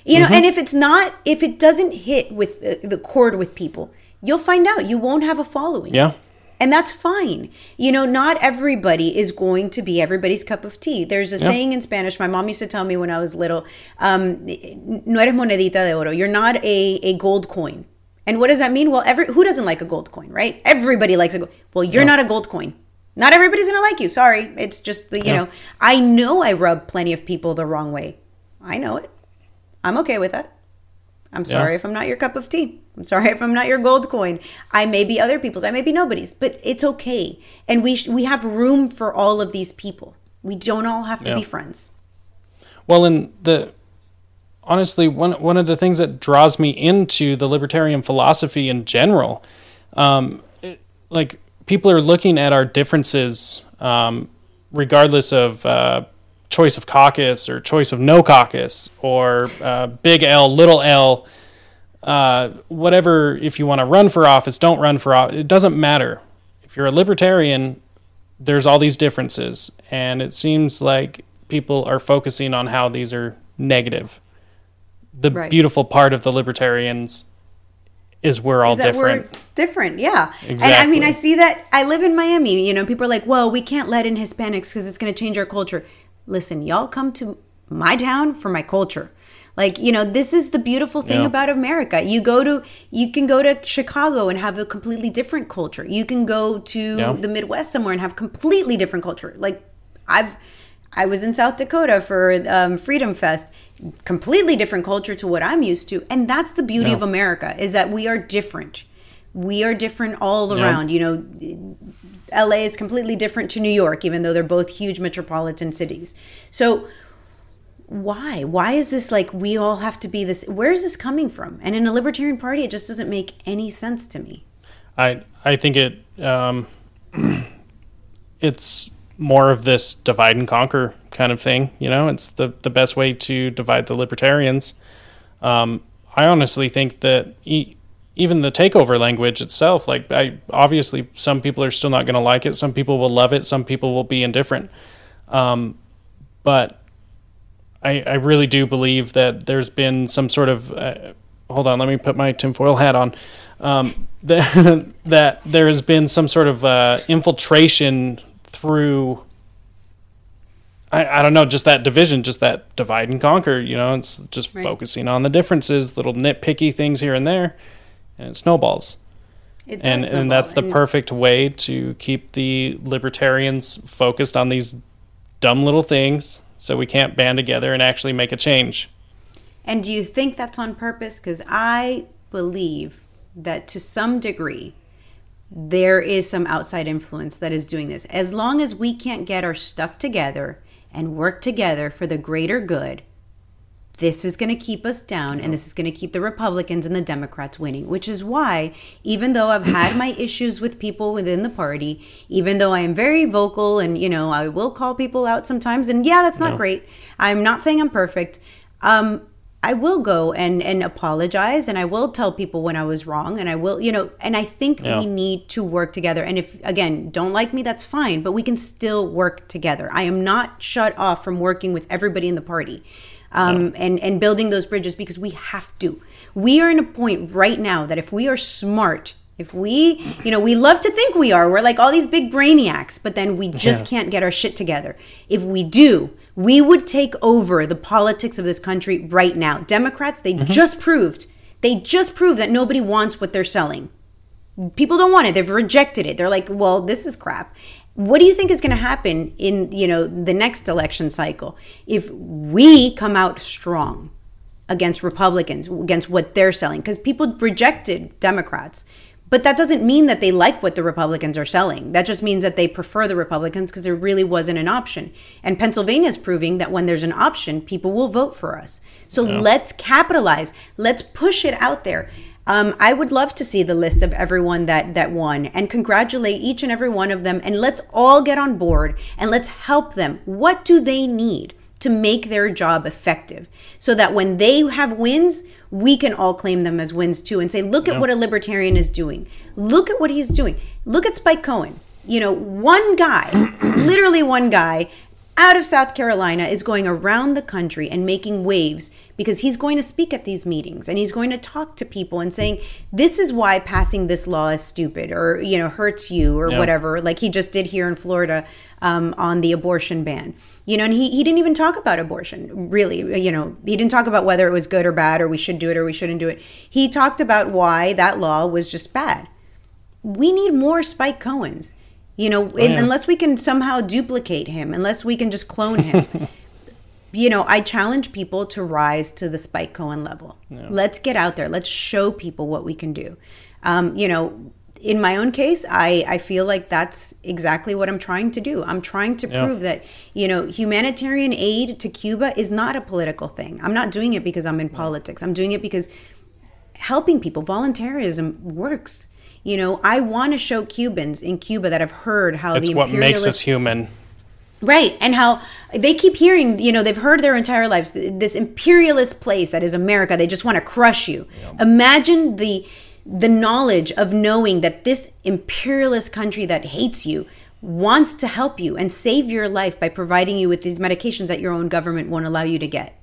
You know, mm-hmm. and if it's not, if it doesn't hit with the, the chord with people, you'll find out. You won't have a following. Yeah. And that's fine. You know, not everybody is going to be everybody's cup of tea. There's a yeah. saying in Spanish, my mom used to tell me when I was little, um, no eres monedita de oro. You're not a, a gold coin. And what does that mean? Well, every, who doesn't like a gold coin, right? Everybody likes a gold coin. Well, you're yeah. not a gold coin. Not everybody's going to like you. Sorry. It's just, the you yeah. know, I know I rub plenty of people the wrong way. I know it. I'm okay with that. I'm sorry yeah. if I'm not your cup of tea. I'm sorry if I'm not your gold coin. I may be other people's. I may be nobody's. But it's okay. And we sh- we have room for all of these people. We don't all have to yeah. be friends. Well, and the honestly, one one of the things that draws me into the libertarian philosophy in general, um, it, like people are looking at our differences um, regardless of uh, choice of caucus or choice of no caucus or uh, big L, little L, uh whatever. If you want to run for office, don't run for office, it doesn't matter. If you're a libertarian, there's all these differences, and it seems like people are focusing on how these are negative. The right. beautiful part of the libertarians is we're all is that different we're different yeah exactly. And I mean, I see that. I live in Miami, you know, people are like, well, we can't let in Hispanics because it's going to change our culture. Listen, y'all come to my town for my culture. Like, you know, this is the beautiful thing yeah. about America. You go to, you can go to Chicago and have a completely different culture. You can go to yeah. the Midwest somewhere and have completely different culture. Like, I've, I was in South Dakota for um, Freedom Fest, completely different culture to what I'm used to. And that's the beauty yeah. of America, is that we are different. We are different all yeah. around. You know, L A is completely different to New York, even though they're both huge metropolitan cities. So... why? Why is this like we all have to be this? Where is this coming from? And in a Libertarian Party, it just doesn't make any sense to me. I I think it um, it's more of this divide and conquer kind of thing. You know, it's the, the best way to divide the libertarians. Um, I honestly think that e- even the takeover language itself, like I obviously some people are still not going to like it. Some people will love it. Some people will be indifferent. Um, but I, I really do believe that there's been some sort of, uh, hold on, let me put my tinfoil hat on. Um, that, that there has been some sort of uh, infiltration through, I, I don't know, just that division, just that divide and conquer, you know, it's just right. Focusing on the differences, little nitpicky things here and there, and it snowballs. It does and, snowball. And that's the and perfect way to keep the libertarians focused on these dumb little things so we can't band together and actually make a change. And do you think that's on purpose? Because I believe that to some degree, there is some outside influence that is doing this. As long as we can't get our stuff together and work together for the greater good, this is going to keep us down, and this is going to keep the Republicans and the Democrats winning, which is why, even though I've had my issues with people within the party, even though I am very vocal and, you know, I will call people out sometimes, and yeah, that's not no. great. I'm not saying I'm perfect. Um, I will go and, and apologize, and I will tell people when I was wrong, and I will, you know, and I think yeah. we need to work together. And if, again, don't like me, that's fine, but we can still work together. I am not shut off from working with everybody in the party. Um, and, and building those bridges, because we have to. We are in a point right now that if we are smart, if we, you know, we love to think we are, we're like all these big brainiacs, but then we just yeah. can't get our shit together. If we do, we would take over the politics of this country right now. Democrats, they mm-hmm. just proved, they just proved that nobody wants what they're selling. People don't want it. They've rejected it. They're like, well, this is crap. What do you think is going to happen in, you know, the next election cycle if we come out strong against Republicans, against what they're selling? Because people rejected Democrats, but that doesn't mean that they like what the Republicans are selling. That just means that they prefer the Republicans because there really wasn't an option. And Pennsylvania is proving that when there's an option, people will vote for us. So yeah. let's capitalize. Let's push it out there. Um, I would love to see the list of everyone that, that won and congratulate each and every one of them. And let's all get on board and let's help them. What do they need to make their job effective so that when they have wins, we can all claim them as wins too and say, look yeah. at what a libertarian is doing. Look at what he's doing. Look at Spike Cohen. You know, one guy, literally one guy out of South Carolina is going around the country and making waves because he's going to speak at these meetings and he's going to talk to people and saying, this is why passing this law is stupid or, you know, hurts you or yeah. whatever, like he just did here in Florida um, on the abortion ban. You know, and he, he didn't even talk about abortion, really. You know, he didn't talk about whether it was good or bad or we should do it or we shouldn't do it. He talked about why that law was just bad. We need more Spike Cohens. You know, oh, yeah. unless we can somehow duplicate him, unless we can just clone him. You know, I challenge people to rise to the Spike Cohen level. Yeah. Let's get out there. Let's show people what we can do. Um, you know, in my own case, I, I feel like that's exactly what I'm trying to do. I'm trying to yeah. prove that, you know, humanitarian aid to Cuba is not a political thing. I'm not doing it because I'm in yeah. politics. I'm doing it because helping people, volunteerism works. You know, I want to show Cubans in Cuba that have heard how it's the imperialist... It's what makes us human. Right, and how they keep hearing, you know, they've heard their entire lives, this imperialist place that is America, they just want to crush you. Yep. Imagine the the knowledge of knowing that this imperialist country that hates you wants to help you and save your life by providing you with these medications that your own government won't allow you to get.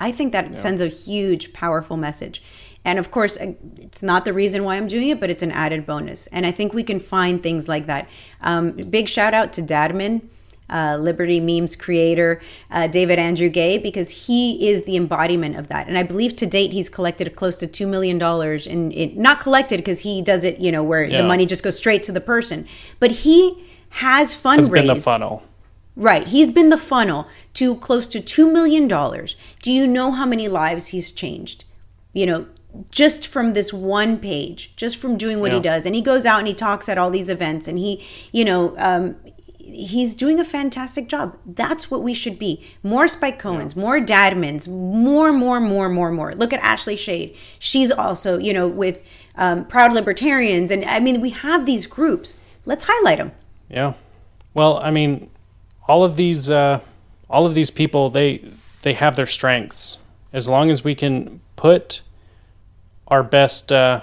I think that yep. sends a huge, powerful message. And of course, it's not the reason why I'm doing it, but it's an added bonus. And I think we can find things like that. Um, big shout out to Dadman, uh, Liberty Memes creator, uh, David Andrew Gay, because he is the embodiment of that. And I believe to date, he's collected close to two million dollars. In, in, not collected because he does it, you know, where yeah. the money just goes straight to the person. But he has fundraised. It's been the funnel. Right. He's been the funnel to close to two million dollars. Do you know how many lives he's changed? You know, just from this one page, just from doing what yeah. he does. And he goes out and he talks at all these events and he, you know, um, he's doing a fantastic job. That's what we should be. More Spike Cohens, yeah. more Dadmans, more, more, more, more, more. Look at Ashley Shade. She's also, you know, with um, Proud Libertarians. And I mean, we have these groups. Let's highlight them. Yeah. Well, I mean, all of these, uh, all of these people, they they have their strengths. As long as we can put our best, uh,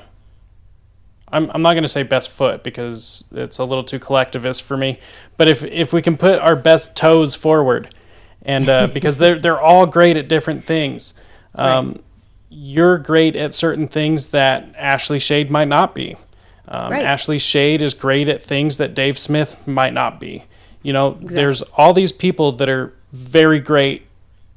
I'm I'm not going to say best foot because it's a little too collectivist for me. But if if we can put our best toes forward, and uh, because they're they're all great at different things. Um, right. You're great at certain things that Ashley Shade might not be. Um, right. Ashley Shade is great at things that Dave Smith might not be. You know, exactly. There's all these people that are very great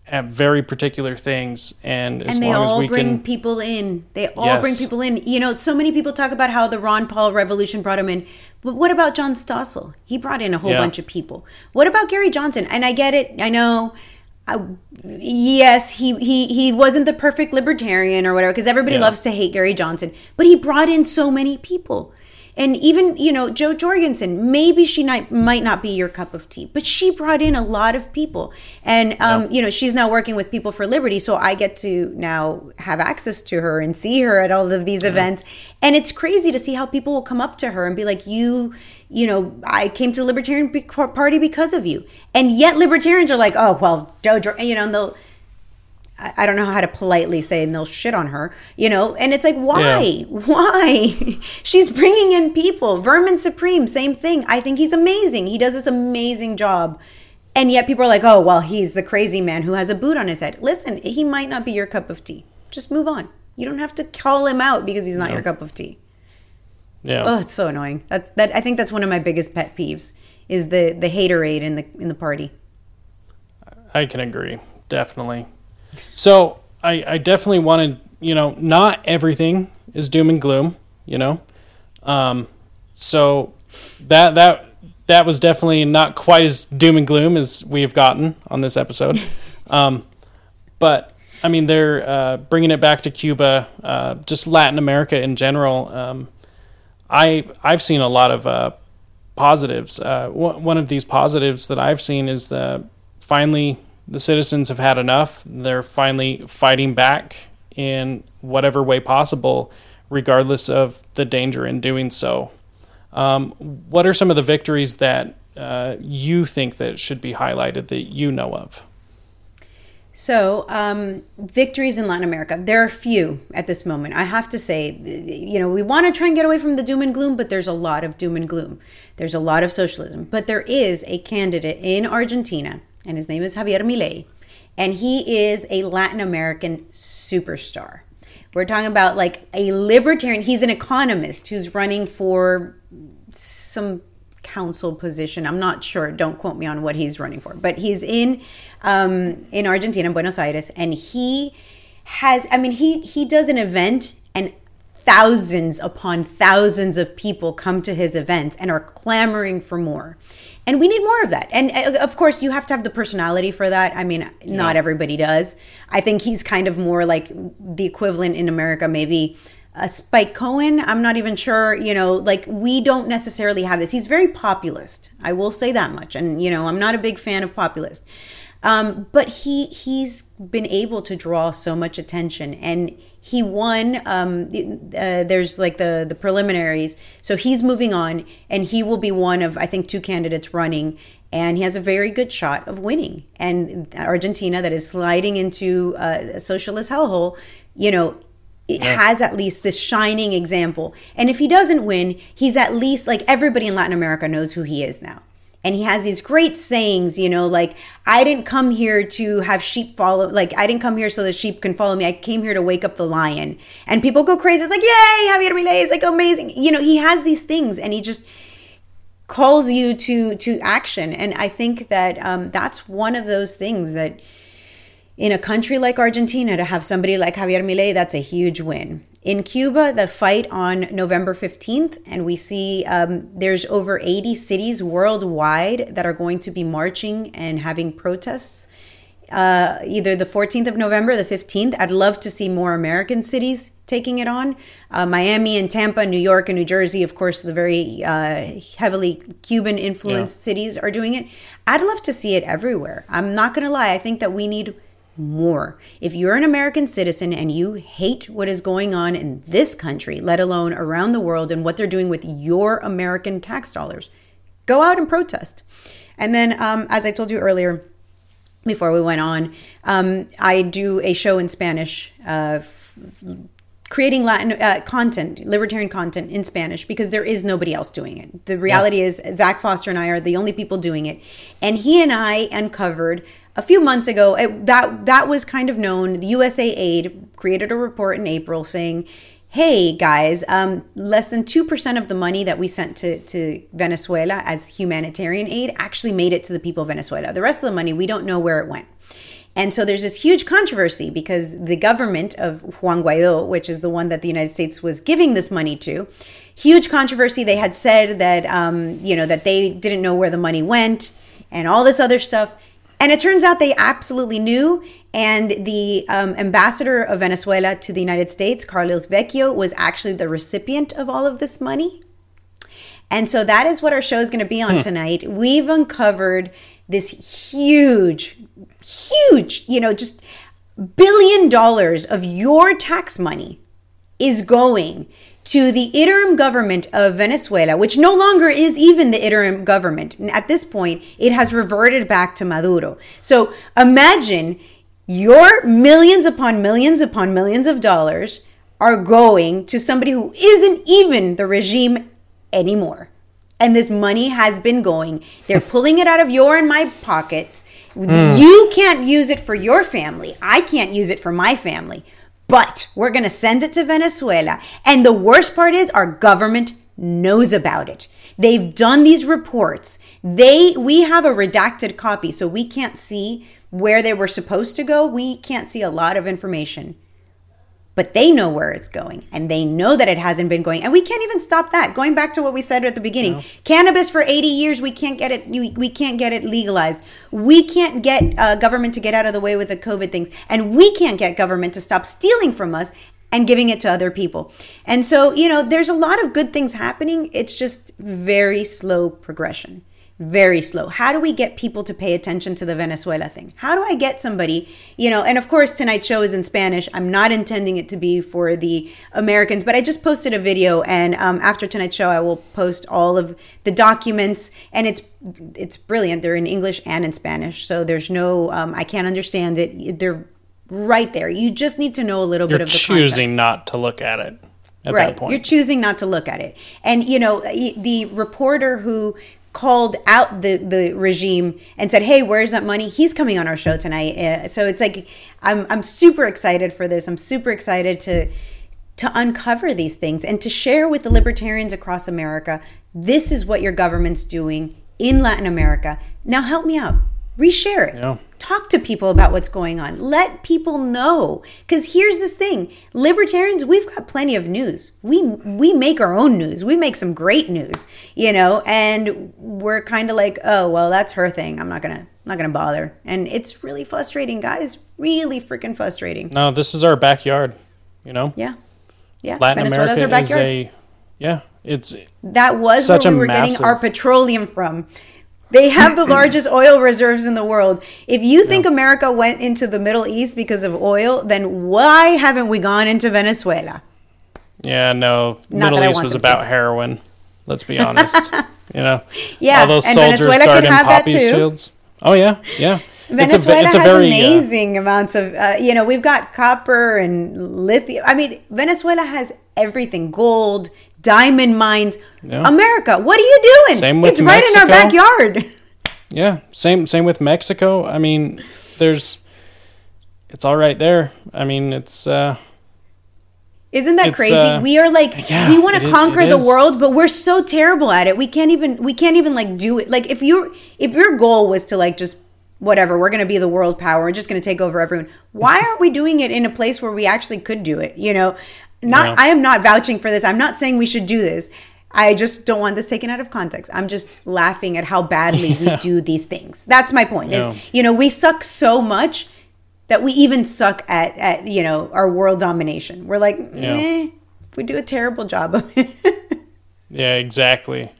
at very particular things, and as and long as we can, they all bring people in. They all yes. bring people in. You know, so many people talk about how the Ron Paul revolution brought him in, but what about John Stossel? He brought in a whole yeah. bunch of people. What about Gary Johnson? And I get it. I know. I, yes, he, he he wasn't the perfect libertarian or whatever, because everybody yeah. loves to hate Gary Johnson, but he brought in so many people. And even, you know, Joe Jorgensen, maybe she not, might not be your cup of tea, but she brought in a lot of people. And, um, yeah. you know, she's now working with People for Liberty, so I get to now have access to her and see her at all of these yeah. events. And it's crazy to see how people will come up to her and be like, you, you know, I came to the Libertarian Party because of you. And yet libertarians are like, oh, well, Joe, you know, and they'll, I don't know how to politely say, and they'll shit on her, you know? And it's like, why? Yeah. Why? She's bringing in people. Vermin Supreme, same thing. I think he's amazing. He does this amazing job. And yet people are like, oh, well, he's the crazy man who has a boot on his head. Listen, he might not be your cup of tea. Just move on. You don't have to call him out because he's not no. your cup of tea. Yeah. Oh, it's so annoying. That's, that, I think that's one of my biggest pet peeves is the, the haterade in the, in the party. I can agree. Definitely. So I, I definitely wanted, you know, not everything is doom and gloom, you know. Um, so that that that was definitely not quite as doom and gloom as we have gotten on this episode. Um, but, I mean, they're uh, bringing it back to Cuba, uh, just Latin America in general. Um, I, I've seen a lot of uh, positives. Uh, w- one of these positives that I've seen is the finally... the citizens have had enough. They're finally fighting back in whatever way possible, regardless of the danger in doing so. Um, what are some of the victories that uh, you think that should be highlighted that you know of? So um, victories in Latin America, there are few at this moment. I have to say, you know, we want to try and get away from the doom and gloom, but there's a lot of doom and gloom. There's a lot of socialism, but there is a candidate in Argentina, and his name is Javier Milei, and he is a Latin American superstar. We're talking about like a libertarian. He's an economist who's running for some council position. I'm not sure. Don't quote me on what he's running for. But he's in um, in Argentina, Buenos Aires, and he has. I mean, he he does an event, and thousands upon thousands of people come to his events and are clamoring for more. And we need more of that. And of course, you have to have the personality for that. I mean, not yeah. everybody does. I think he's kind of more like the equivalent in America, maybe a Spike Cohen. I'm not even sure, you know, like we don't necessarily have this. He's very populist. I will say that much. And, you know, I'm not a big fan of populist. Um, but he, he's been able to draw so much attention, and he won, um, uh, there's like the, the preliminaries. So he's moving on, and he will be one of, I think, two candidates running, and he has a very good shot of winning. And Argentina, that is sliding into a socialist hellhole, you know, it yeah. has at least this shining example. And if he doesn't win, he's at least like everybody in Latin America knows who he is now. And he has these great sayings, you know, like, I didn't come here to have sheep follow, like, I didn't come here so the sheep can follow me. I came here to wake up the lion. And people go crazy. It's like, yay, Javier Milei is like amazing. You know, he has these things, and he just calls you to, to action. And I think that um, that's one of those things that in a country like Argentina, to have somebody like Javier Milei, that's a huge win. In Cuba, the fight on November fifteenth, and we see um, there's over eighty cities worldwide that are going to be marching and having protests, uh, either the fourteenth of November or the fifteenth. I'd love to see more American cities taking it on. Uh, Miami and Tampa, New York and New Jersey, of course, the very uh, heavily Cuban-influenced yeah. cities are doing it. I'd love to see it everywhere. I'm not going to lie. I think that we need more. If you're an American citizen and you hate what is going on in this country, let alone around the world and what they're doing with your American tax dollars, go out and protest. And then, um, as I told you earlier, before we went on, um, I do a show in Spanish, uh, f- creating Latin uh, content, libertarian content in Spanish, because there is nobody else doing it. The reality yeah. is Zach Foster and I are the only people doing it. And he and I uncovered a few months ago, it, that that was kind of known. The U S A Aid created a report in April saying, hey guys, um, less than two percent of the money that we sent to, to Venezuela as humanitarian aid actually made it to the people of Venezuela. The rest of the money, we don't know where it went. And so there's this huge controversy because the government of Juan Guaido, which is the one that the United States was giving this money to, huge controversy. They had said that, um, you know, that they didn't know where the money went and all this other stuff. And it turns out they absolutely knew. And the um, ambassador of Venezuela to the United States, Carlos Vecchio, was actually the recipient of all of this money. And so that is what our show is going to be on mm. tonight. We've uncovered this huge, huge, you know, just billion dollars of your tax money is going to the interim government of Venezuela, which no longer is even the interim government. And at this point, it has reverted back to Maduro. So imagine your millions upon millions upon millions of dollars are going to somebody who isn't even the regime anymore. And this money has been going. They're pulling it out of your and my pockets. Mm. You can't use it for your family. I can't use it for my family. But we're going to send it to Venezuela. And the worst part is our government knows about it. They've done these reports. They, we have a redacted copy, so we can't see where they were supposed to go. We can't see a lot of information. But they know where it's going, and they know that it hasn't been going. And we can't even stop that. Going back to what we said at the beginning, no. Cannabis for eighty years, we can't get it. We, we can't get it legalized. We can't get uh, government to get out of the way with the COVID things, and we can't get government to stop stealing from us and giving it to other people. And so, you know, there's a lot of good things happening. It's just very slow progression. Very slow. How do we get people to pay attention to the Venezuela thing? How do I get somebody, you know, and of course tonight's show is in Spanish. I'm not intending it to be for the Americans, but I just posted a video, and um, after tonight's show, I will post all of the documents, and it's it's brilliant. They're in English and in Spanish, so there's no, um, I can't understand it. They're right there. You just need to know a little You're bit of the context. You're choosing not to look at it at right. that point. You're choosing not to look at it. And, you know, the reporter who called out the, the regime and said, hey, where's that money? He's coming on our show tonight. Uh, so it's like, I'm I'm super excited for this. I'm super excited to to uncover these things and to share with the libertarians across America, this is what your government's doing in Latin America. Now help me out. Reshare it. Yeah. Talk to people about what's going on. Let people know. Because here's this thing. Libertarians, we've got plenty of news. We we make our own news. We make some great news, you know, and we're kind of like, oh, well, that's her thing. I'm not going to not going to bother. And it's really frustrating, guys. Really freaking frustrating. No, this is our backyard, you know? Yeah. Yeah. Latin Venezuela's America our backyard. Is a, yeah, it's That was such where we were massive... getting our petroleum from. They have the largest oil reserves in the world. If you think yeah. America went into the Middle East because of oil, then why haven't we gone into Venezuela? Yeah, no. Not Middle East was about to. Heroin. Let's be honest. You know, yeah, all those soldiers guarding poppy shields. Oh yeah, yeah. Venezuela it's a, it's a has very, amazing uh, amounts of. Uh, you know, we've got copper and lithium. I mean, Venezuela has everything: gold. Diamond mines. Yeah. America, what are you doing? Same with it's right Mexico. In our backyard. Yeah, same same with Mexico. I mean, there's it's all right there. I mean, it's uh Isn't that crazy? Uh, we are like yeah, we want to conquer is, the is. world, but we're so terrible at it. We can't even we can't even like do it. Like if you if your goal was to like just whatever, we're going to be the world power, we're just going to take over everyone. Why aren't we doing it in a place where we actually could do it, you know? Not, no. I am not vouching for this. I'm not saying we should do this. I just don't want this taken out of context. I'm just laughing at how badly yeah. we do these things. That's my point. Yeah. Is, you know, we suck so much that we even suck at, at you know, our world domination. We're like, yeah. eh, we do a terrible job of it. Yeah, exactly.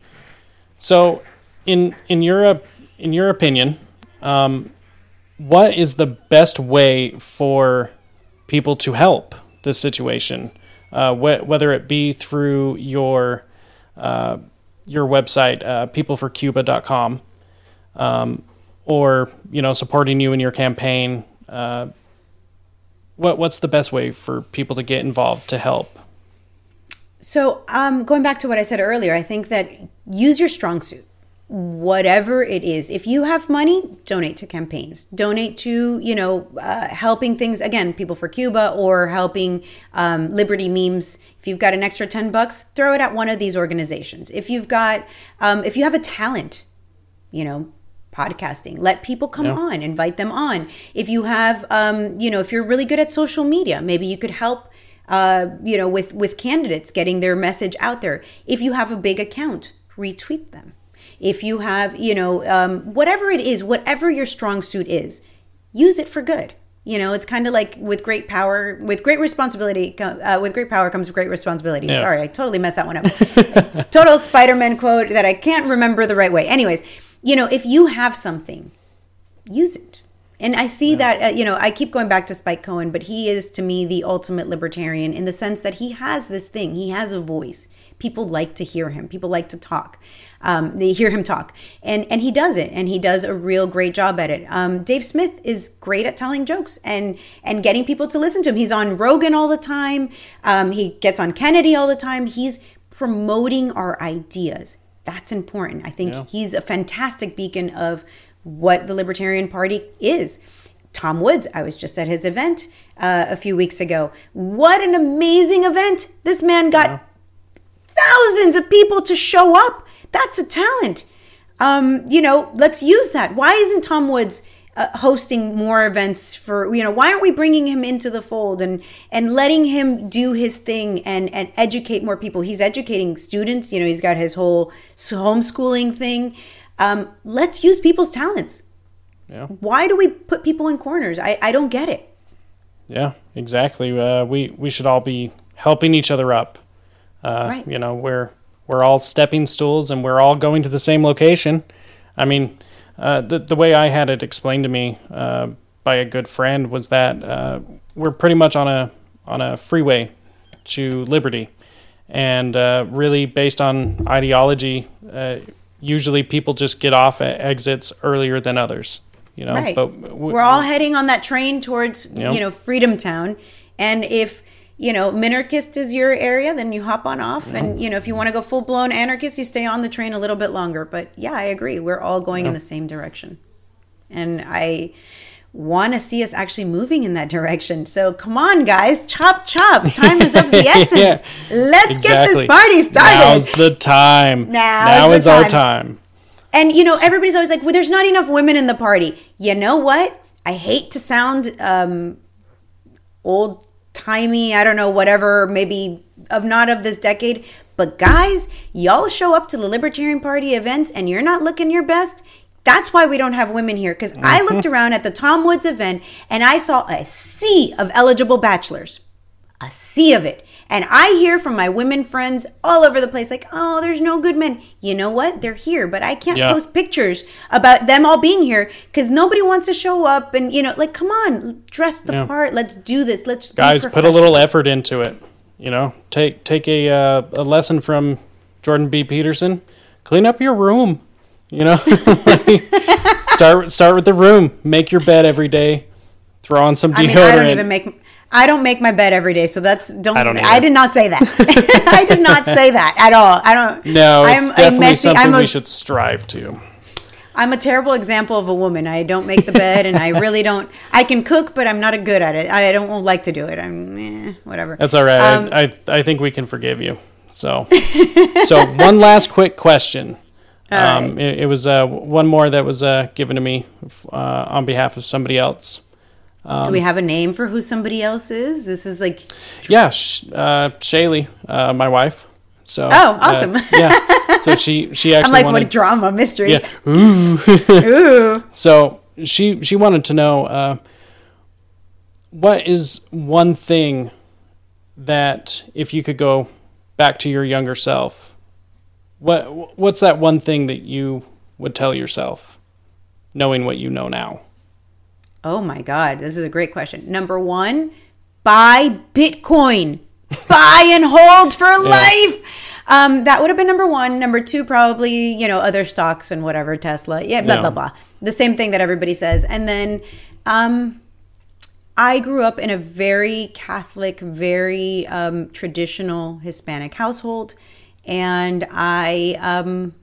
So in in Europe, in your opinion, um, what is the best way for people to help this situation? Uh, wh- whether it be through your uh, your website, uh, people for cuba dot com, um, or, you know, supporting you in your campaign. Uh, what what's the best way for people to get involved to help? So um, going back to what I said earlier, I think that use your strong suit, whatever it is. If you have money, donate to campaigns, donate to, you know, uh, helping things, again, People for Cuba, or helping um, Liberty Memes. If you've got an extra ten bucks, throw it at one of these organizations. If you've got, um, if you have a talent, you know, podcasting, let people come yeah. on, invite them on. If you have, um, you know, if you're really good at social media, maybe you could help, uh, you know, with, with candidates getting their message out there. If you have a big account, retweet them. If you have, you know, um, whatever it is, whatever your strong suit is, use it for good. You know, it's kind of like with great power, with great responsibility, uh, with great power comes great responsibility. Yeah. Sorry, I totally messed that one up. Total Spider-Man quote that I can't remember the right way. Anyways, you know, if you have something, use it. And I see yeah. that, uh, you know, I keep going back to Spike Cohen, but he is, to me, the ultimate libertarian in the sense that he has this thing. He has a voice. People like to hear him. People like to talk. Um, they hear him talk. And and he does it. And he does a real great job at it. Um, Dave Smith is great at telling jokes and, and getting people to listen to him. He's on Rogan all the time. Um, he gets on Kennedy all the time. He's promoting our ideas. That's important. I think yeah. he's a fantastic beacon of what the Libertarian Party is. Tom Woods, I was just at his event uh, a few weeks ago. What an amazing event. This man got yeah. thousands of people to show up. That's a talent. Um, you know, let's use that. Why isn't Tom Woods uh, hosting more events for, you know, why aren't we bringing him into the fold and, and letting him do his thing and, and educate more people? He's educating students. You know, he's got his whole homeschooling thing. Um, let's use people's talents. Yeah. Why do we put people in corners? I, I don't get it. Yeah, exactly. Uh, we, we should all be helping each other up. Uh, right. You know, we're we're all stepping stools and we're all going to the same location. I mean, uh, the the way I had it explained to me uh, by a good friend was that uh, we're pretty much on a on a freeway to liberty, and uh, really based on ideology. Uh, usually, people just get off at exits earlier than others. You know, right. but w- we're all heading on that train towards you know, you know Freedom Town, and if. You know, minarchist is your area, then you hop on off. Yeah. And, you know, if you want to go full-blown anarchist, you stay on the train a little bit longer. But, yeah, I agree. We're all going yeah. in the same direction. And I want to see us actually moving in that direction. So, come on, guys. Chop, chop. Time is of the essence. yeah. Let's exactly. get this party started. Now's the time. Now, now is, is time. Our time. And, you know, everybody's always like, well, there's not enough women in the party. You know what? I hate to sound um, old... timey, I don't know, whatever, maybe of not of this decade. But guys, y'all show up to the Libertarian Party events and you're not looking your best. That's why we don't have women here. Because mm-hmm. I looked around at the Tom Woods event and I saw a sea of eligible bachelors. A sea of it. And I hear from my women friends all over the place like, oh, there's no good men. You know what? They're here, but I can't yeah. post pictures about them all being here because nobody wants to show up. And, you know, like, come on, dress the yeah. part. Let's do this. Let's Guys, put a little effort into it. You know, take take a, uh, a lesson from Jordan B. Peterson. Clean up your room, you know. start, start with the room. Make your bed every day. Throw on some deodorant. I mean, I don't even make... I don't make my bed every day, so that's don't. I, don't I did not say that. I did not say that at all. I don't. No, it's I'm, definitely I'm something I'm a, we should strive to. I'm a terrible example of a woman. I don't make the bed, and I really don't. I can cook, but I'm not a good at it. I don't like to do it. I'm eh, whatever. That's all right. Um, I, I I think we can forgive you. So, so one last quick question. Um, right. it, it was uh, one more that was uh, given to me uh, on behalf of somebody else. Um, Do we have a name for who somebody else is? This is like... Yeah, sh- uh, Saili, uh, my wife. So. Oh, awesome. Uh, yeah, so she, she actually I'm like, wanted, what a drama, mystery. Yeah. Ooh. Ooh. So she she wanted to know, uh, what is one thing that, if you could go back to your younger self, what what's that one thing that you would tell yourself, knowing what you know now? Oh my God, this is a great question. Number one, buy Bitcoin. Buy and hold for yeah. life. Um, that would have been number one. Number two, probably, you know, other stocks and whatever, Tesla, yeah, blah, no. blah, blah. The same thing that everybody says. And then um, I grew up in a very Catholic, very um, traditional Hispanic household. And I um,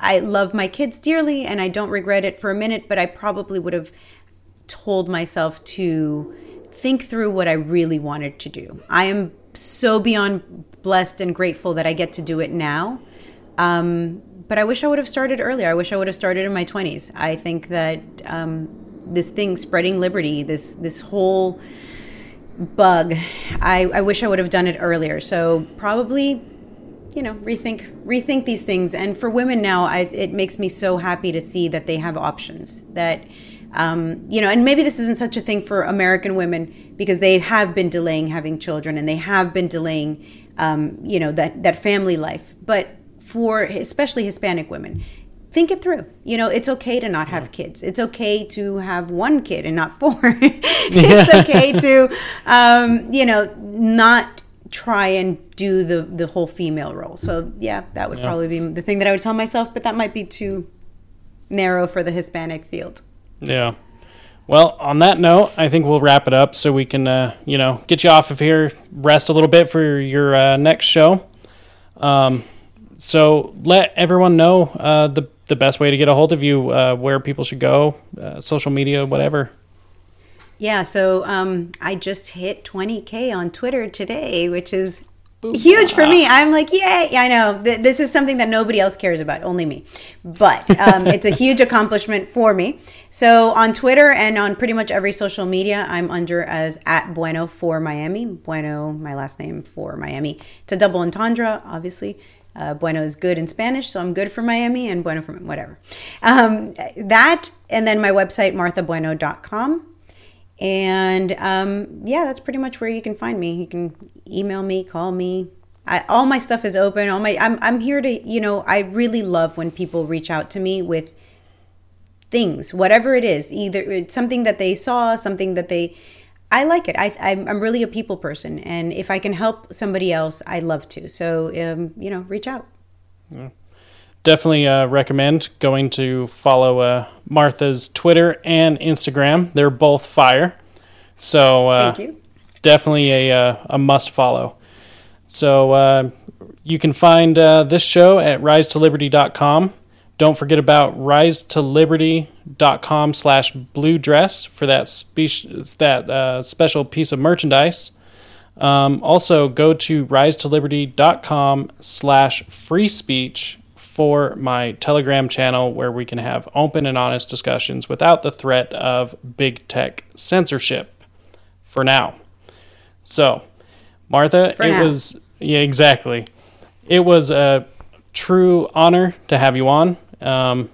I love my kids dearly, and I don't regret it for a minute, but I probably would have told myself to think through what I really wanted to do. I am so beyond blessed and grateful that I get to do it now. Um, but I wish I would have started earlier. I wish I would have started in my twenties. I think that um, this thing, spreading liberty, this this whole bug, I, I wish I would have done it earlier. So probably, you know, rethink rethink these things. And for women now, I, it makes me so happy to see that they have options, that Um, you know, and maybe this isn't such a thing for American women because they have been delaying having children and they have been delaying, um, you know, that, that family life. But for especially Hispanic women, think it through. You know, it's okay to not have kids. It's okay to have one kid and not four. It's okay to, um, you know, not try and do the, the whole female role. So, yeah, that would yeah. probably be the thing that I would tell myself, but that might be too narrow for the Hispanic field. Yeah. Well, on that note, I think we'll wrap it up so we can, uh, you know, get you off of here, rest a little bit for your uh, next show. Um, so let everyone know uh, the, the best way to get a hold of you, uh, where people should go, uh, social media, whatever. Yeah. So um, I just hit twenty K on Twitter today, which is huge for me. I'm like, yay. I know th- this is something that nobody else cares about, only me, but um, it's a huge accomplishment for me. So on Twitter and on pretty much every social media, I'm under as at Bueno for Miami. Bueno, my last name, for Miami. It's a double entendre, obviously. Uh, bueno is good in Spanish, so I'm good for Miami, and Bueno for whatever. Um, that, and then my website, martha bueno dot com. And um, yeah, that's pretty much where you can find me. You can email me, call me. I, all my stuff is open. All my I'm I'm here to, you know, I really love when people reach out to me with things, whatever it is, either it's something that they saw, something that they, I like it. I, I'm, I'm really a people person. And if I can help somebody else, I love to. So, um, you know, reach out. Yeah. Definitely uh, recommend going to follow uh, Martha's Twitter and Instagram. They're both fire. So uh, thank you. Definitely a, uh, a must follow. So uh, you can find uh, this show at rise to liberty dot com. Don't forget about rise to liberty dot com slash blue dress for that, spe- that uh, special piece of merchandise. Um, also, go to rise to liberty dot com slash free speech for my Telegram channel, where we can have open and honest discussions without the threat of big tech censorship for now. So, Martha, for it now. was, yeah, exactly. It was a true honor to have you on. Um,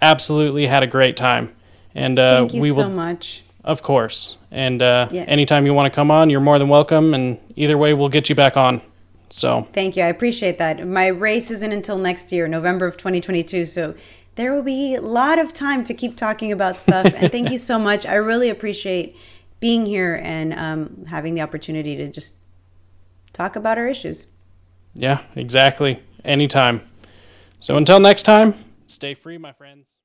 absolutely had a great time. And, uh, Thank you we so will, much. Of course. And uh, yeah. anytime you want to come on, you're more than welcome. And either way, we'll get you back on. So thank you. I appreciate that. My race isn't until next year, November of twenty twenty-two. So there will be a lot of time to keep talking about stuff. And thank you so much. I really appreciate being here and um, having the opportunity to just talk about our issues. Yeah, exactly. Anytime. So until next time, stay free, my friends.